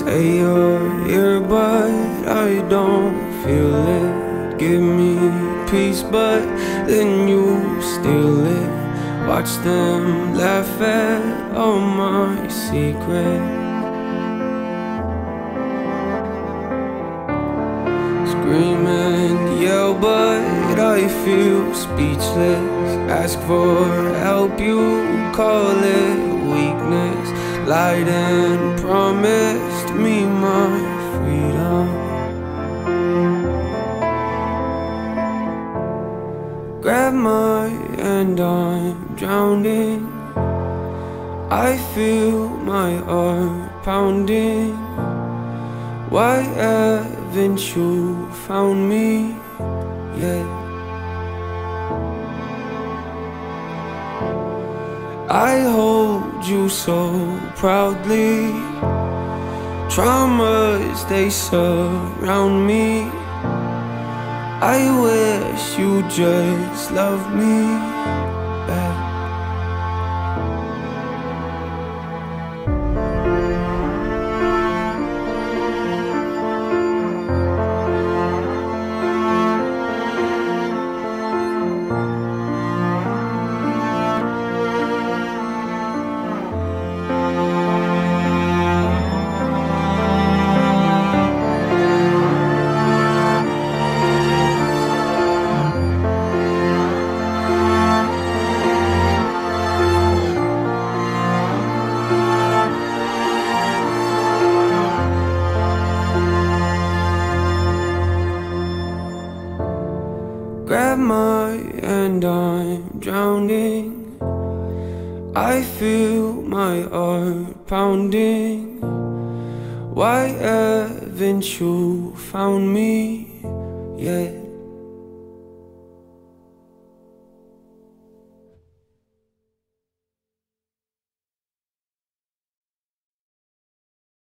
Say you're here, but I don't feel it. Give me peace, but then you steal it. Watch them laugh at all my secrets. Scream and yell, but I feel speechless. Ask for help, you call it weakness. Lied and promised me my freedom. Grab my hand, I'm drowning. I feel my heart pounding. Why haven't you found me yet? I hold you so proudly. Traumas, they surround me. I wish you just loved me back. Why haven't you found me yet?